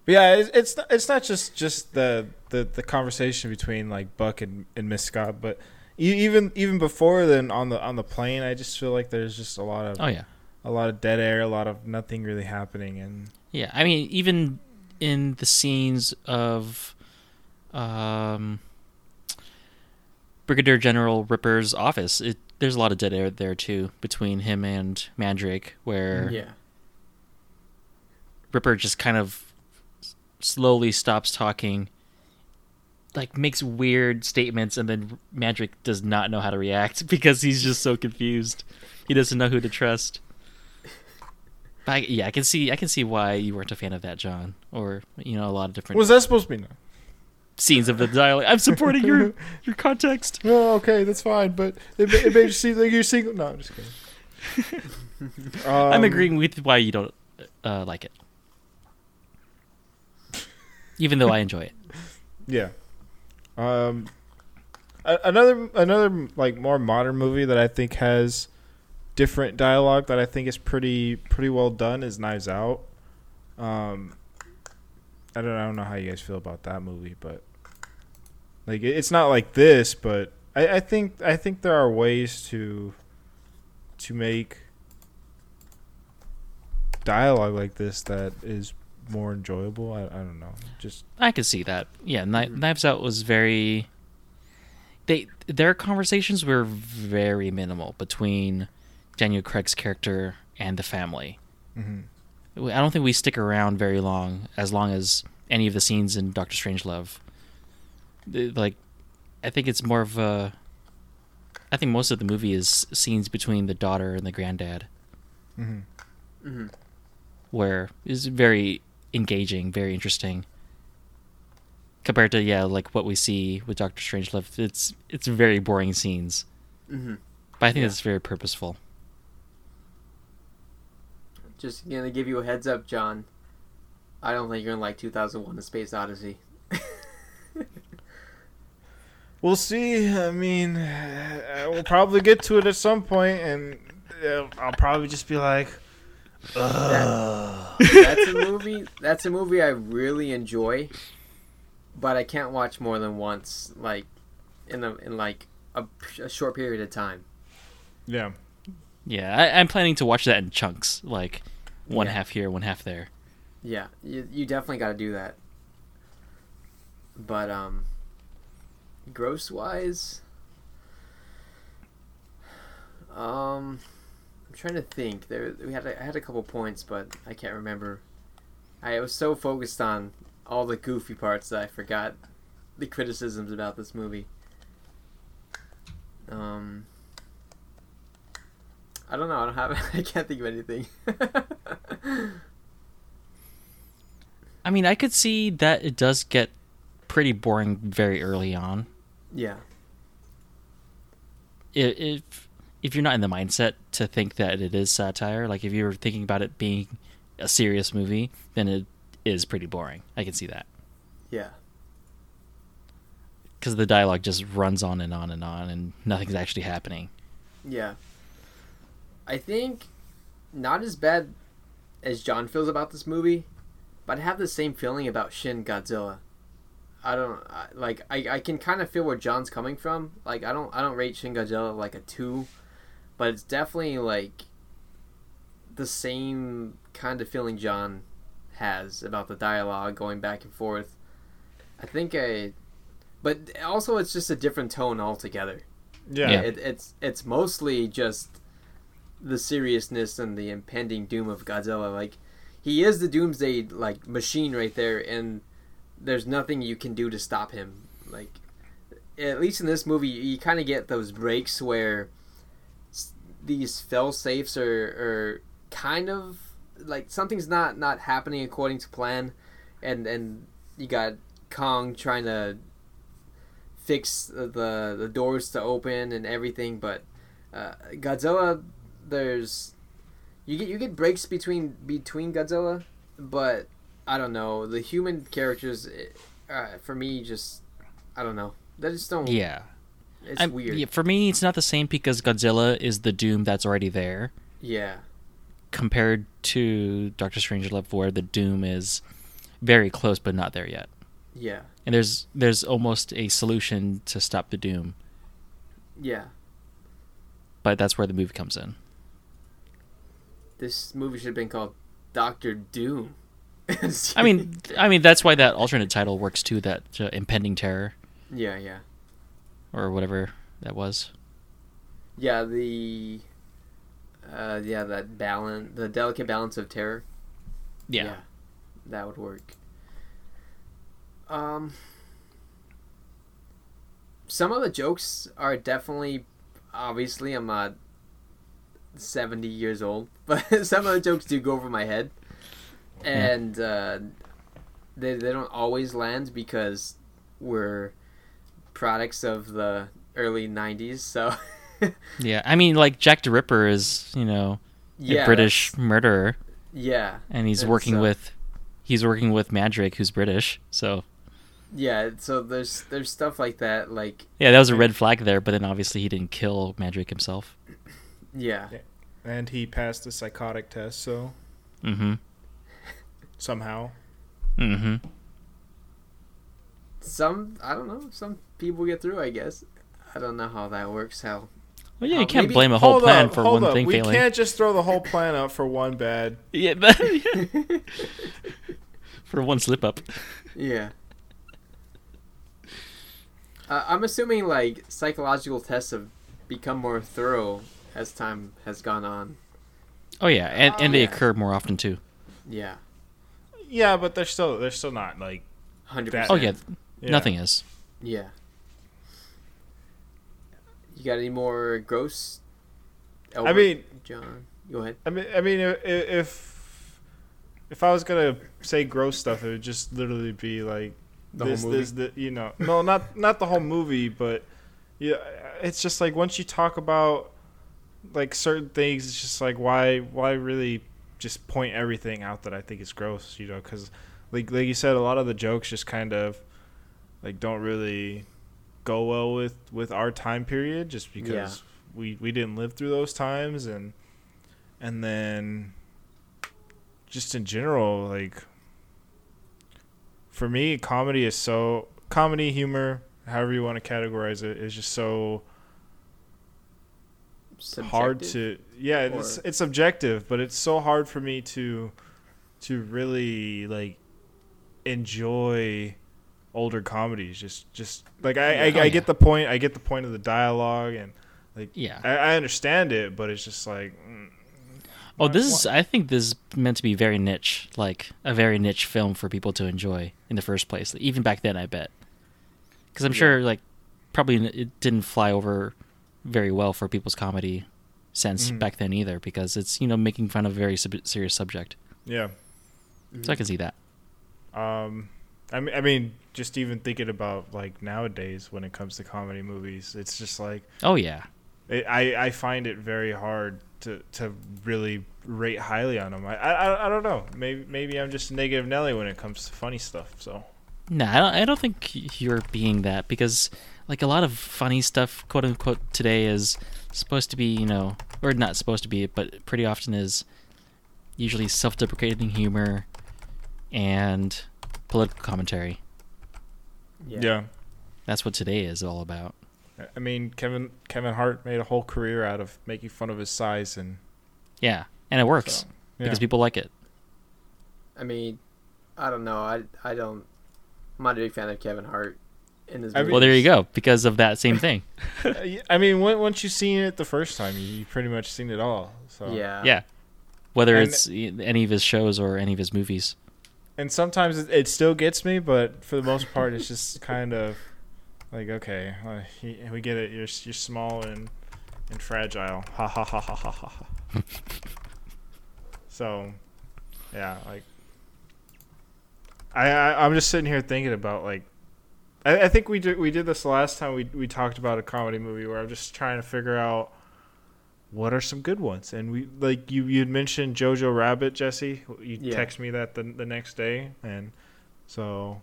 But yeah, it's it's not, it's not just, just the, the, the conversation between like Buck and, and Miss Scott, but even even before then on the on the plane, I just feel like there's just a lot of oh yeah. a lot of dead air, a lot of nothing really happening. And yeah, I mean, even in the scenes of um, Brigadier General Ripper's office, it, there's a lot of dead air there too between him and Mandrake, where yeah. Ripper just kind of slowly stops talking, like makes weird statements, and then Mandrake does not know how to react because he's just so confused. He doesn't know who to trust. But I, yeah, I can see. I can see why you weren't a fan of that, John. Or, you know, a lot of different. Was that supposed to be? No? Scenes of the dialogue. I'm supporting your your context. Oh, okay, that's fine. But it, it made you seem like you're single. No, I'm just kidding. um, I'm agreeing with why you don't uh, like it, even though I enjoy it. Yeah. Um. Another another like more modern movie that I think has different dialogue that I think is pretty pretty well done is Knives Out. Um, I don't I don't know how you guys feel about that movie, but like it, it's not like this, but I, I think I think there are ways to to make dialogue like this that is more enjoyable. I, I don't know. Just I could see that. Yeah, Kn- Knives Out was very. They their conversations were very minimal between Daniel Craig's character and the family. Mm-hmm. I don't think we stick around very long, as long as any of the scenes in Doctor Strangelove. Like, I think it's more of a. I think most of the movie is scenes between the daughter and the granddad, mm-hmm. Mm-hmm. where it's very engaging, very interesting. Compared to yeah, like what we see with Doctor Strangelove, it's it's very boring scenes. Mm-hmm. But I think yeah. that's very purposeful. Just gonna give you a heads up, John. I don't think you're gonna like two thousand one: A Space Odyssey. We'll see. I mean, we'll probably get to it at some point, and I'll probably just be like, "Ugh." That, that's a movie. That's a movie I really enjoy, but I can't watch more than once, like in a in like a, a short period of time. Yeah, yeah. I, I'm planning to watch that in chunks, like one yeah. half here, one half there. Yeah, you you definitely got to do that. But um. gross wise um I'm trying to think. There we had a, I had a couple points, but I can't remember. I was so focused on all the goofy parts that I forgot the criticisms about this movie. um I don't know. I don't have I can't think of anything. I mean, I could see that it does get pretty boring very early on. Yeah. If if you're not in the mindset to think that it is satire, like if you were thinking about it being a serious movie, then it is pretty boring. I can see that. Yeah. Because the dialogue just runs on and on and on, and nothing's actually happening. Yeah. I think not as bad as John feels about this movie, but I have the same feeling about Shin Godzilla. I don't I, like. I, I can kind of feel where John's coming from. Like I don't I don't rate Shin Godzilla like a two, but it's definitely like the same kind of feeling John has about the dialogue going back and forth. I think I, but also it's just a different tone altogether. Yeah, yeah. It, it's it's mostly just the seriousness and the impending doom of Godzilla. Like he is the doomsday like machine right there, and there's nothing you can do to stop him. Like, at least in this movie, you, you kind of get those breaks where s- these fail-safes are, are kind of, like, something's not, not happening according to plan, and, and you got Kong trying to fix the, the doors to open and everything, but uh, Godzilla, there's... You get you get breaks between between Godzilla, but... I don't know. The human characters, uh, for me, just I don't know. They just don't. Yeah, it's I'm, weird. Yeah, for me, it's not the same because Godzilla is the doom that's already there. Yeah. Compared to Doctor Strangelove, where the doom is very close but not there yet. Yeah. And there's there's almost a solution to stop the doom. Yeah. But that's where the movie comes in. This movie should have been called Doctor Doom. I mean, I mean that's why that alternate title works too. That uh, impending terror. Yeah, yeah. Or whatever that was. Yeah, the. Uh, yeah, that balance, the delicate balance of terror. Yeah. yeah, that would work. Um, some of the jokes are definitely, obviously, I'm not seventy years old, but some of the jokes do go over my head. And uh, they they don't always land because we're products of the early nineties. So yeah, I mean, like Jack D. Ripper is you know yeah, a British murderer. Yeah, and he's working uh, with he's working with Mandrake, who's British. So yeah, so there's there's stuff like that. Like yeah, that was a red flag there. But then obviously he didn't kill Mandrake himself. Yeah, and he passed the psychotic test. So. Mm-hmm. Somehow. Mm-hmm. Some, I don't know, some people get through, I guess. I don't know how that works, how Well, yeah, you can't uh, maybe, blame a whole plan up, for one up. thing we failing. We can't just throw the whole plan up for one bad. Yeah, but, yeah. For one slip up. Yeah. Uh, I'm assuming like psychological tests have become more thorough as time has gone on. Oh yeah, and, uh, and they yeah. occur more often too. Yeah. Yeah, but they're still they're still not like one hundred percent. Oh yeah, yeah, nothing is. Yeah. You got any more gross? Elwood, I mean, John, go ahead. I mean, I mean, if if I was gonna say gross stuff, it would just literally be like the this, whole movie. This, the, you know, no, not not the whole movie, but yeah, it's just like once you talk about like certain things, it's just like why why really just point everything out that I think is gross, you know? Because like like you said, a lot of the jokes just kind of like don't really go well with, with our time period, just because yeah. we, we didn't live through those times, and and then just in general, like for me, comedy is so comedy, humor, however you want to categorize it, is just so subjective, hard to yeah or... it's it's subjective, but it's so hard for me to to really like enjoy older comedies. Just just like I, yeah. I, I oh, get yeah. the point I get the point of the dialogue, and like yeah I, I understand it, but it's just like mm, oh this want. is I think this is meant to be very niche, like a very niche film for people to enjoy in the first place, even back then, I bet, because I'm yeah. sure like probably it didn't fly over very well for people's comedy sense mm-hmm. back then either, because it's, you know, making fun of a very sub- serious subject. Yeah. Mm-hmm. So I can see that. Um, I mean, I mean, just even thinking about like nowadays when it comes to comedy movies, it's just like, oh yeah, it, I I find it very hard to to really rate highly on them. I I, I don't know. Maybe maybe I'm just negative Nelly when it comes to funny stuff. So. No, I don't, I don't think you're being that, because like a lot of funny stuff, quote unquote, today is supposed to be, you know, or not supposed to be, but pretty often is usually self-deprecating humor and political commentary. Yeah. yeah. That's what today is all about. I mean, Kevin Kevin Hart made a whole career out of making fun of his size, and yeah, and it works so, yeah. because people like it. I mean, I don't know. I I don't I'm not a big fan of Kevin Hart in his movies. Well, there you go, because of that same thing. I mean, once you've seen it the first time, you've pretty much seen it all. So Yeah. Yeah. Whether and, it's any of his shows or any of his movies. And sometimes it still gets me, but for the most part, it's just kind of like, okay, we get it. You're you're small and, and fragile. Ha, ha, ha, ha, ha, ha. So, yeah, like. I, I I'm just sitting here thinking about like, I, I think we did we did this last time we we talked about a comedy movie, where I'm just trying to figure out what are some good ones, and we like you you mentioned Jojo Rabbit, Jesse. You yeah. text me that the the next day, and so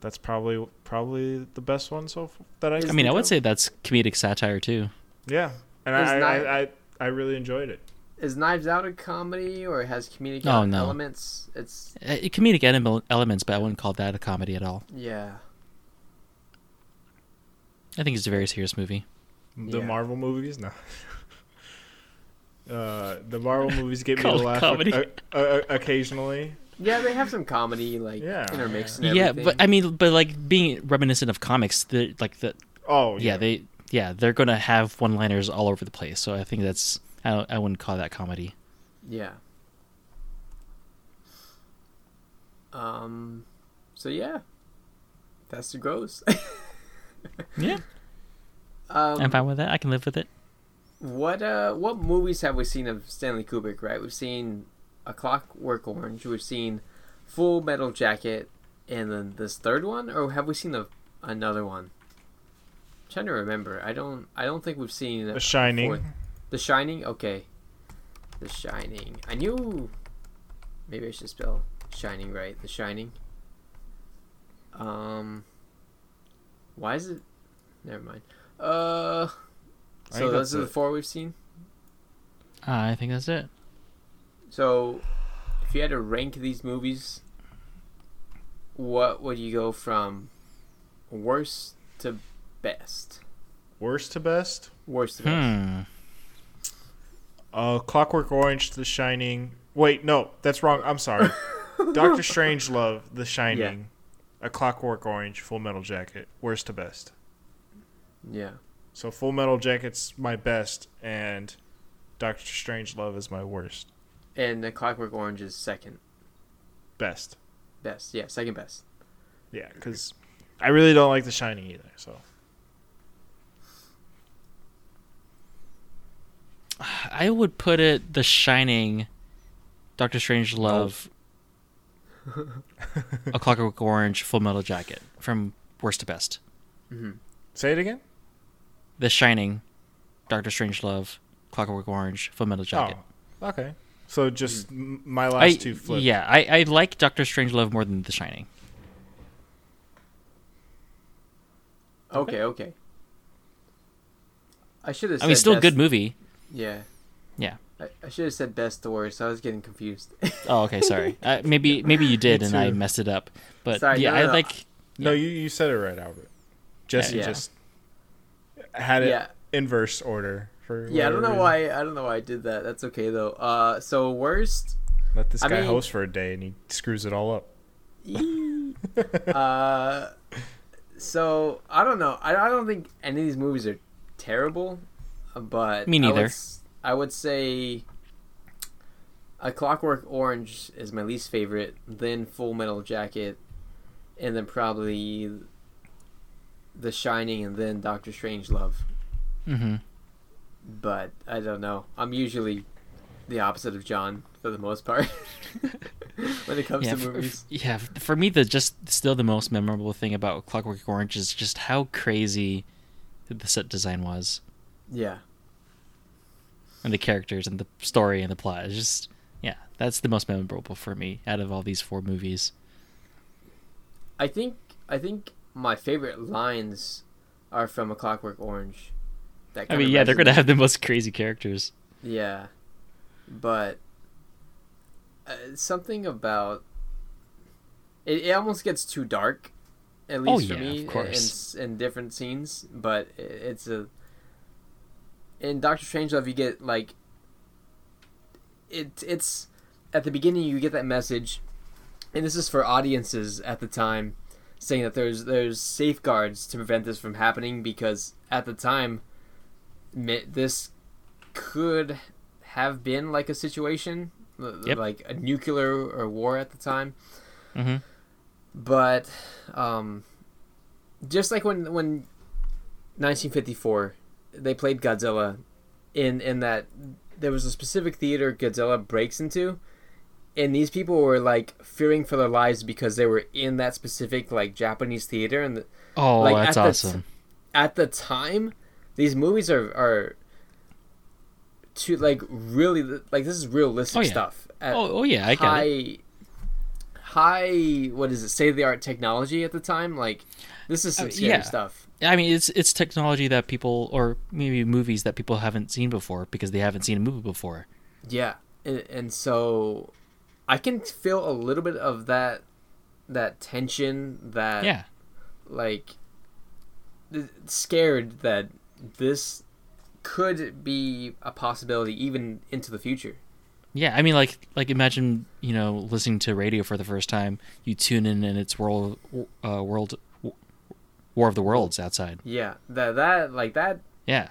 that's probably probably the best one so far that I. I mean, I would of. say that's comedic satire too. Yeah, and I, Knives- I I I really enjoyed it. Is Knives Out a comedy, or it has comedic oh, no. elements? It's uh, comedic ele- elements, but I wouldn't call that a comedy at all. Yeah. I think it's a very serious movie. The yeah. Marvel movies? No. uh, the Marvel movies get me to laugh o- o- occasionally. Yeah, they have some comedy, like, yeah. intermixed and everything. Yeah, but, I mean, but, like, being reminiscent of comics, the like, the... Oh, yeah. Yeah, they, yeah they're going to have one-liners all over the place, so I think that's... I, I wouldn't call that comedy. Yeah. Um. So yeah, that's the gross. yeah. Um, I'm fine with that. I can live with it. What uh? What movies have we seen of Stanley Kubrick? Right, we've seen A Clockwork Orange. We've seen Full Metal Jacket, and then this third one, or have we seen a, another one? I'm trying to remember. I don't. I don't think we've seen The Shining. Fourth. The Shining? Okay. The Shining. I knew... Maybe I should spell Shining right. The Shining. Um... Why is it... Never mind. Uh... So those are the four we've seen? Uh, I think that's it. So, if you had to rank these movies, what would you go from worst to best? Worst to best? Worst to best. Hmm. Uh, Clockwork Orange, The Shining. Wait, no, that's wrong. I'm sorry. Doctor Strangelove, The Shining. Yeah. A Clockwork Orange, Full Metal Jacket. Worst to best. Yeah. So Full Metal Jacket's my best, and Doctor Strangelove is my worst. And The Clockwork Orange is second. Best. Best, yeah, second best. Yeah, because I really don't like The Shining either, so. I would put it The Shining, Doctor Strangelove, oh. A Clockwork Orange, Full Metal Jacket, from worst to best. Mm-hmm. Say it again? The Shining, Doctor Strangelove, Clockwork Orange, Full Metal Jacket. Oh, okay. So just mm. my last I, two flipped. Yeah, I, I like Doctor Strangelove more than The Shining. Okay, okay. I should have said I mean, still best. A good movie. Yeah. Yeah. I, I should have said best to worst. I was getting confused. Oh, okay, sorry. Uh, maybe maybe you did and I messed it up. But sorry, yeah, no, no, I like... Yeah. No, you, you said it right, Albert. Jesse yeah. just had it yeah. inverse order. For yeah, I don't know reason. why I don't know why I did that. That's okay, though. Uh, so, worst... Let this guy I mean, host for a day and he screws it all up. E- uh... So, I don't know. I, I don't think any of these movies are terrible, but... Me neither. I would, I would say A Clockwork Orange is my least favorite, then Full Metal Jacket, and then probably The Shining, and then Doctor Strangelove. Mm-hmm. But, I don't know. I'm usually the opposite of John, for the most part, when it comes yeah, to movies. For, yeah, for me, the just still the most memorable thing about Clockwork Orange is just how crazy the set design was. Yeah. And the characters and the story and the plot. It's just, yeah, that's the most memorable for me out of all these four movies. I think I think my favorite lines are from A Clockwork Orange. That kind I mean, of yeah, resonates. They're going to have the most crazy characters. Yeah, but... Uh, something about it, it almost gets too dark, at least oh, for yeah, me, of course. In, in different scenes. But it, it's a in Doctor Strangelove you get like it. It's at the beginning you get that message, and this is for audiences at the time, saying that there's there's safeguards to prevent this from happening because at the time, this could have been like a situation. Yep. Like a nuclear or war at the time, mm-hmm. but um, just like when when nineteen fifty-four they played Godzilla, in in that there was a specific theater Godzilla breaks into, and these people were like fearing for their lives because they were in that specific like Japanese theater and the, oh like, that's at awesome. The t- at the time, these movies are are. To like really like this is realistic oh, yeah. stuff. At oh, oh yeah, I got high, it. High, what is it? State of the art technology at the time. Like this is some uh, scary yeah. stuff. I mean, it's it's technology that people or maybe movies that people haven't seen before because they haven't seen a movie before. Yeah, and, and so I can feel a little bit of that that tension that yeah, like scared that this. Could be a possibility even into the future. Yeah, I mean, like, like imagine you know listening to radio for the first time. You tune in and it's world, uh, world, War of the Worlds outside. Yeah, that that like that. Yeah,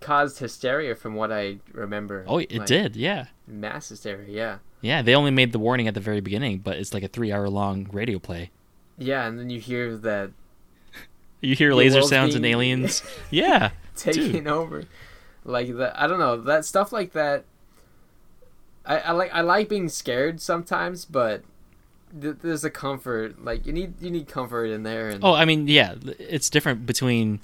caused hysteria from what I remember. Oh, it like, did. Yeah, mass hysteria. Yeah. Yeah, they only made the warning at the very beginning, but it's like a three-hour-long radio play. Yeah, and then you hear that. You hear laser sounds being... and aliens. Yeah. Taking Dude. Over like that I don't know that stuff like that I, I like I like being scared sometimes but th- there's a comfort like you need you need comfort in there and... oh I mean yeah it's different between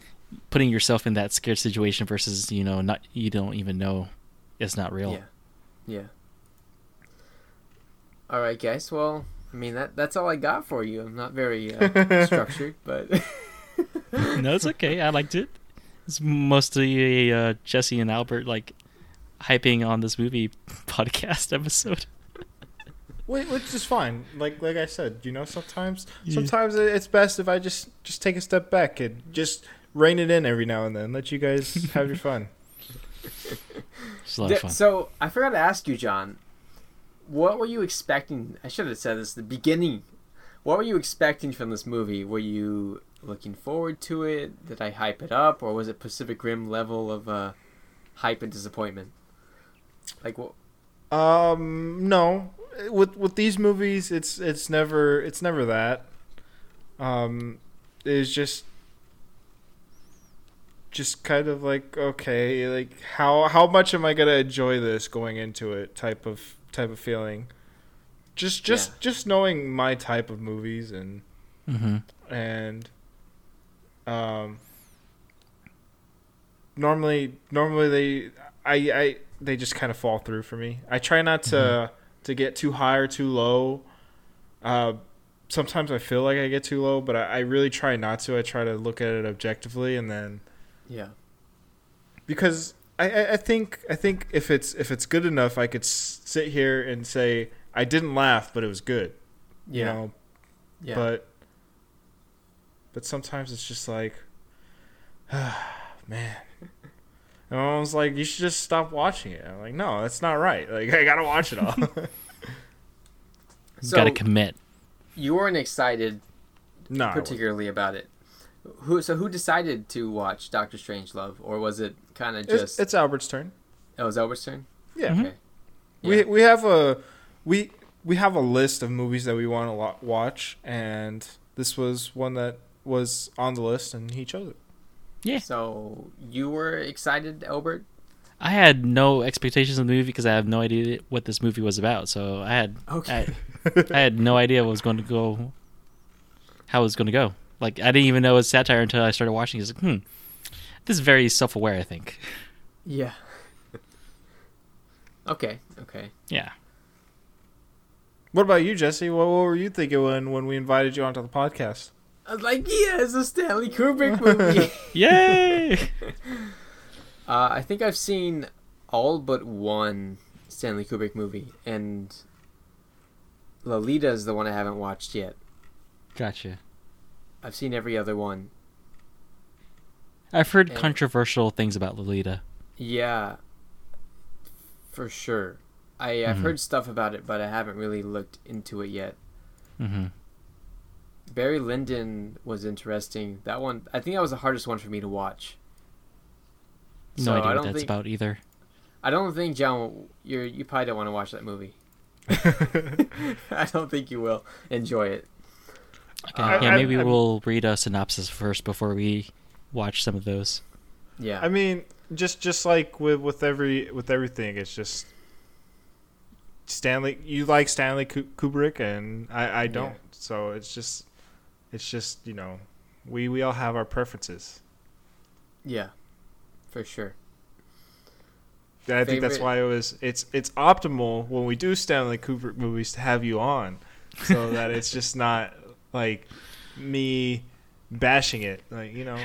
putting yourself in that scared situation versus you know not you don't even know it's not real yeah yeah all right guys well I mean that that's all I got for you I'm not very uh, structured but no it's okay I liked it. It's mostly uh, Jesse and Albert like hyping on this movie podcast episode. Which is fine. Like like I said, you know, sometimes yeah. sometimes it's best if I just, just take a step back and just rein it in every now and then. Let you guys have your fun. It's a lot of fun. So I forgot to ask you, John. What were you expecting? I should have said this at the beginning. What were you expecting from this movie? Were you looking forward to it? Did I hype it up, or was it Pacific Rim level of uh, hype and disappointment? Like what? Um, no. With with these movies, it's it's never it's never that. Um, it's just just kind of like, okay, like how how much am I gonna enjoy this going into it? Type of. type of feeling. Just just yeah. just knowing my type of movies and mm-hmm. and um normally normally they I, I they just kind of fall through for me. I try not to mm-hmm. to get too high or too low. Uh sometimes I feel like I get too low, but I, I really try not to. I try to look at it objectively and then yeah. Because I, I think I think if it's if it's good enough, I could s- sit here and say I didn't laugh, but it was good. Yeah. You know? Yeah. But but sometimes it's just like, ah, man. And I was like, you should just stop watching it. I'm like, no, that's not right. Like, I gotta watch it all. So gotta commit. You weren't excited, no, particularly about it. Who so who decided to watch Doctor Strangelove, or was it kind of just? It's, it's Albert's turn. Oh, it was Albert's turn. Yeah. Mm-hmm. Okay. Yeah. We we have a we we have a list of movies that we want to watch, and this was one that was on the list, and he chose it. Yeah. So you were excited, Albert? I had no expectations of the movie because I have no idea what this movie was about. So I had okay. I, I had no idea what was going to go, how it was going to go. Like, I didn't even know it was satire until I started watching it. It's like, hmm, this is very self-aware, I think. Yeah. okay, okay. Yeah. What about you, Jesse? What, what were you thinking when, when we invited you onto the podcast? I was like, yeah, it's a Stanley Kubrick movie. Yay! uh, I think I've seen all but one Stanley Kubrick movie, and Lolita is the one I haven't watched yet. Gotcha. I've seen every other one. I've heard and controversial things about Lolita. Yeah, for sure. I, mm-hmm. I've heard stuff about it, but I haven't really looked into it yet. Mm-hmm. Barry Lyndon was interesting. That one, I think that was the hardest one for me to watch. No so idea what that's think, about either. I don't think, John, you're, you probably don't want to watch that movie. I don't think you will enjoy it. Okay, I, yeah, maybe I, I, we'll read a synopsis first before we watch some of those. Yeah, I mean, just just like with, with every with everything, it's just Stanley. You like Stanley Kubrick, and I, I don't. Yeah. So it's just it's just you know, we, we all have our preferences. Yeah, for sure. And I Favorite? think that's why it was it's it's optimal when we do Stanley Kubrick movies to have you on, so that it's just not. Like me bashing it, like, you know,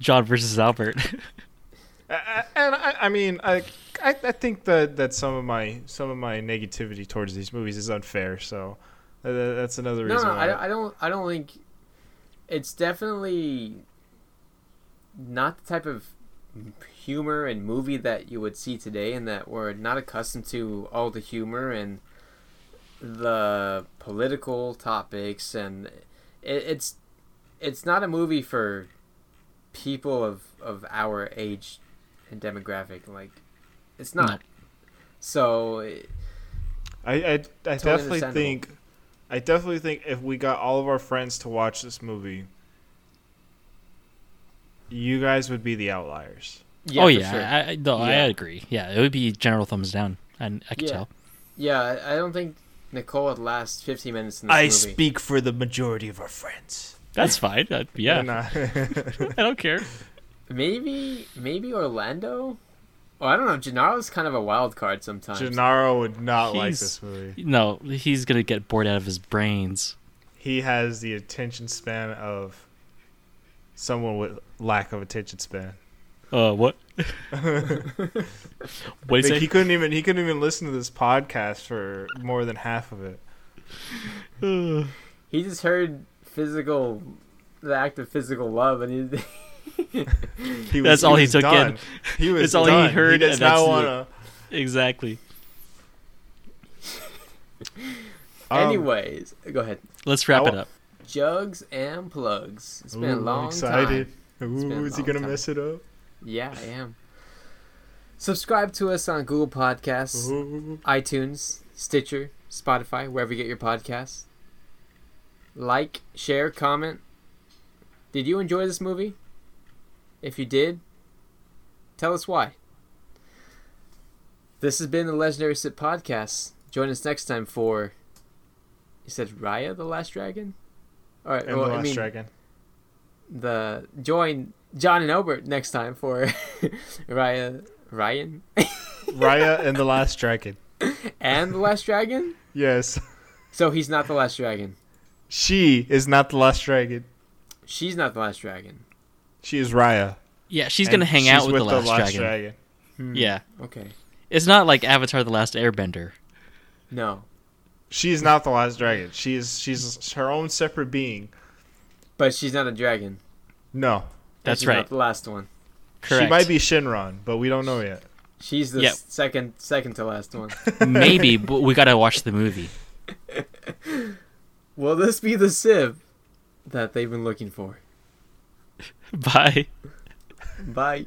John versus Albert. I, and I, I mean, I, I, I think that, that some of my some of my negativity towards these movies is unfair. So uh, that's another reason. No, no, why. I, I don't. I don't think it's definitely not the type of humor and movie that you would see today, and that we're not accustomed to all the humor and. The political topics, and it, it's it's not a movie for people of, of our age and demographic. Like, it's not. No. So, it, I I, I totally definitely think I definitely think if we got all of our friends to watch this movie, you guys would be the outliers. Yeah, oh yeah, sure. I, I, no, yeah, I agree. Yeah, it would be general thumbs down, and I, I can yeah. tell. Yeah, I don't think. Nicole would last fifteen minutes in this I movie. I speak for the majority of our friends. That's fine. Uh, yeah. I don't care. Maybe maybe Orlando? Oh, I don't know. Gennaro's kind of a wild card sometimes. Gennaro would not he's, like this movie. No, he's going to get bored out of his brains. He has the attention span of someone with lack of attention span. Uh, what? What is it? He couldn't even he couldn't even listen to this podcast for more than half of it. He just heard physical, the act of physical love, and he He was, that's all he, he took done. in. He was that's all done. he heard. He does not wanna. The, exactly. Um, Anyways, go ahead. Let's wrap w- it up. Jugs and plugs. It's been Ooh, a long excited. time. Excited. Ooh, is he gonna time. mess it up? Yeah, I am. Subscribe to us on Google Podcasts, Ooh. iTunes, Stitcher, Spotify, wherever you get your podcasts. Like, share, comment. Did you enjoy this movie? If you did, tell us why. This has been the Legendary Sip Podcast. Join us next time for... You said Raya, the Last Dragon? All right, and well, the Last I mean, Dragon. The join John and Obert next time for Raya, Ryan, Raya and the Last Dragon. And the Last Dragon? Yes. So he's not the Last Dragon. She is not the Last Dragon. She's not the Last Dragon. She is Raya. Yeah, she's going to hang out with, with the Last, the last Dragon. dragon. Hmm. Yeah. Okay. It's not like Avatar the Last Airbender. No. She's not the Last Dragon. She is, she's her own separate being. But she's not a dragon. No. That's she's right. not the last one. Correct. She might be Shinron, but we don't know yet. She's the yep. second second to last one. Maybe, but we got to watch the movie. Will this be the Sip that they've been looking for? Bye. Bye.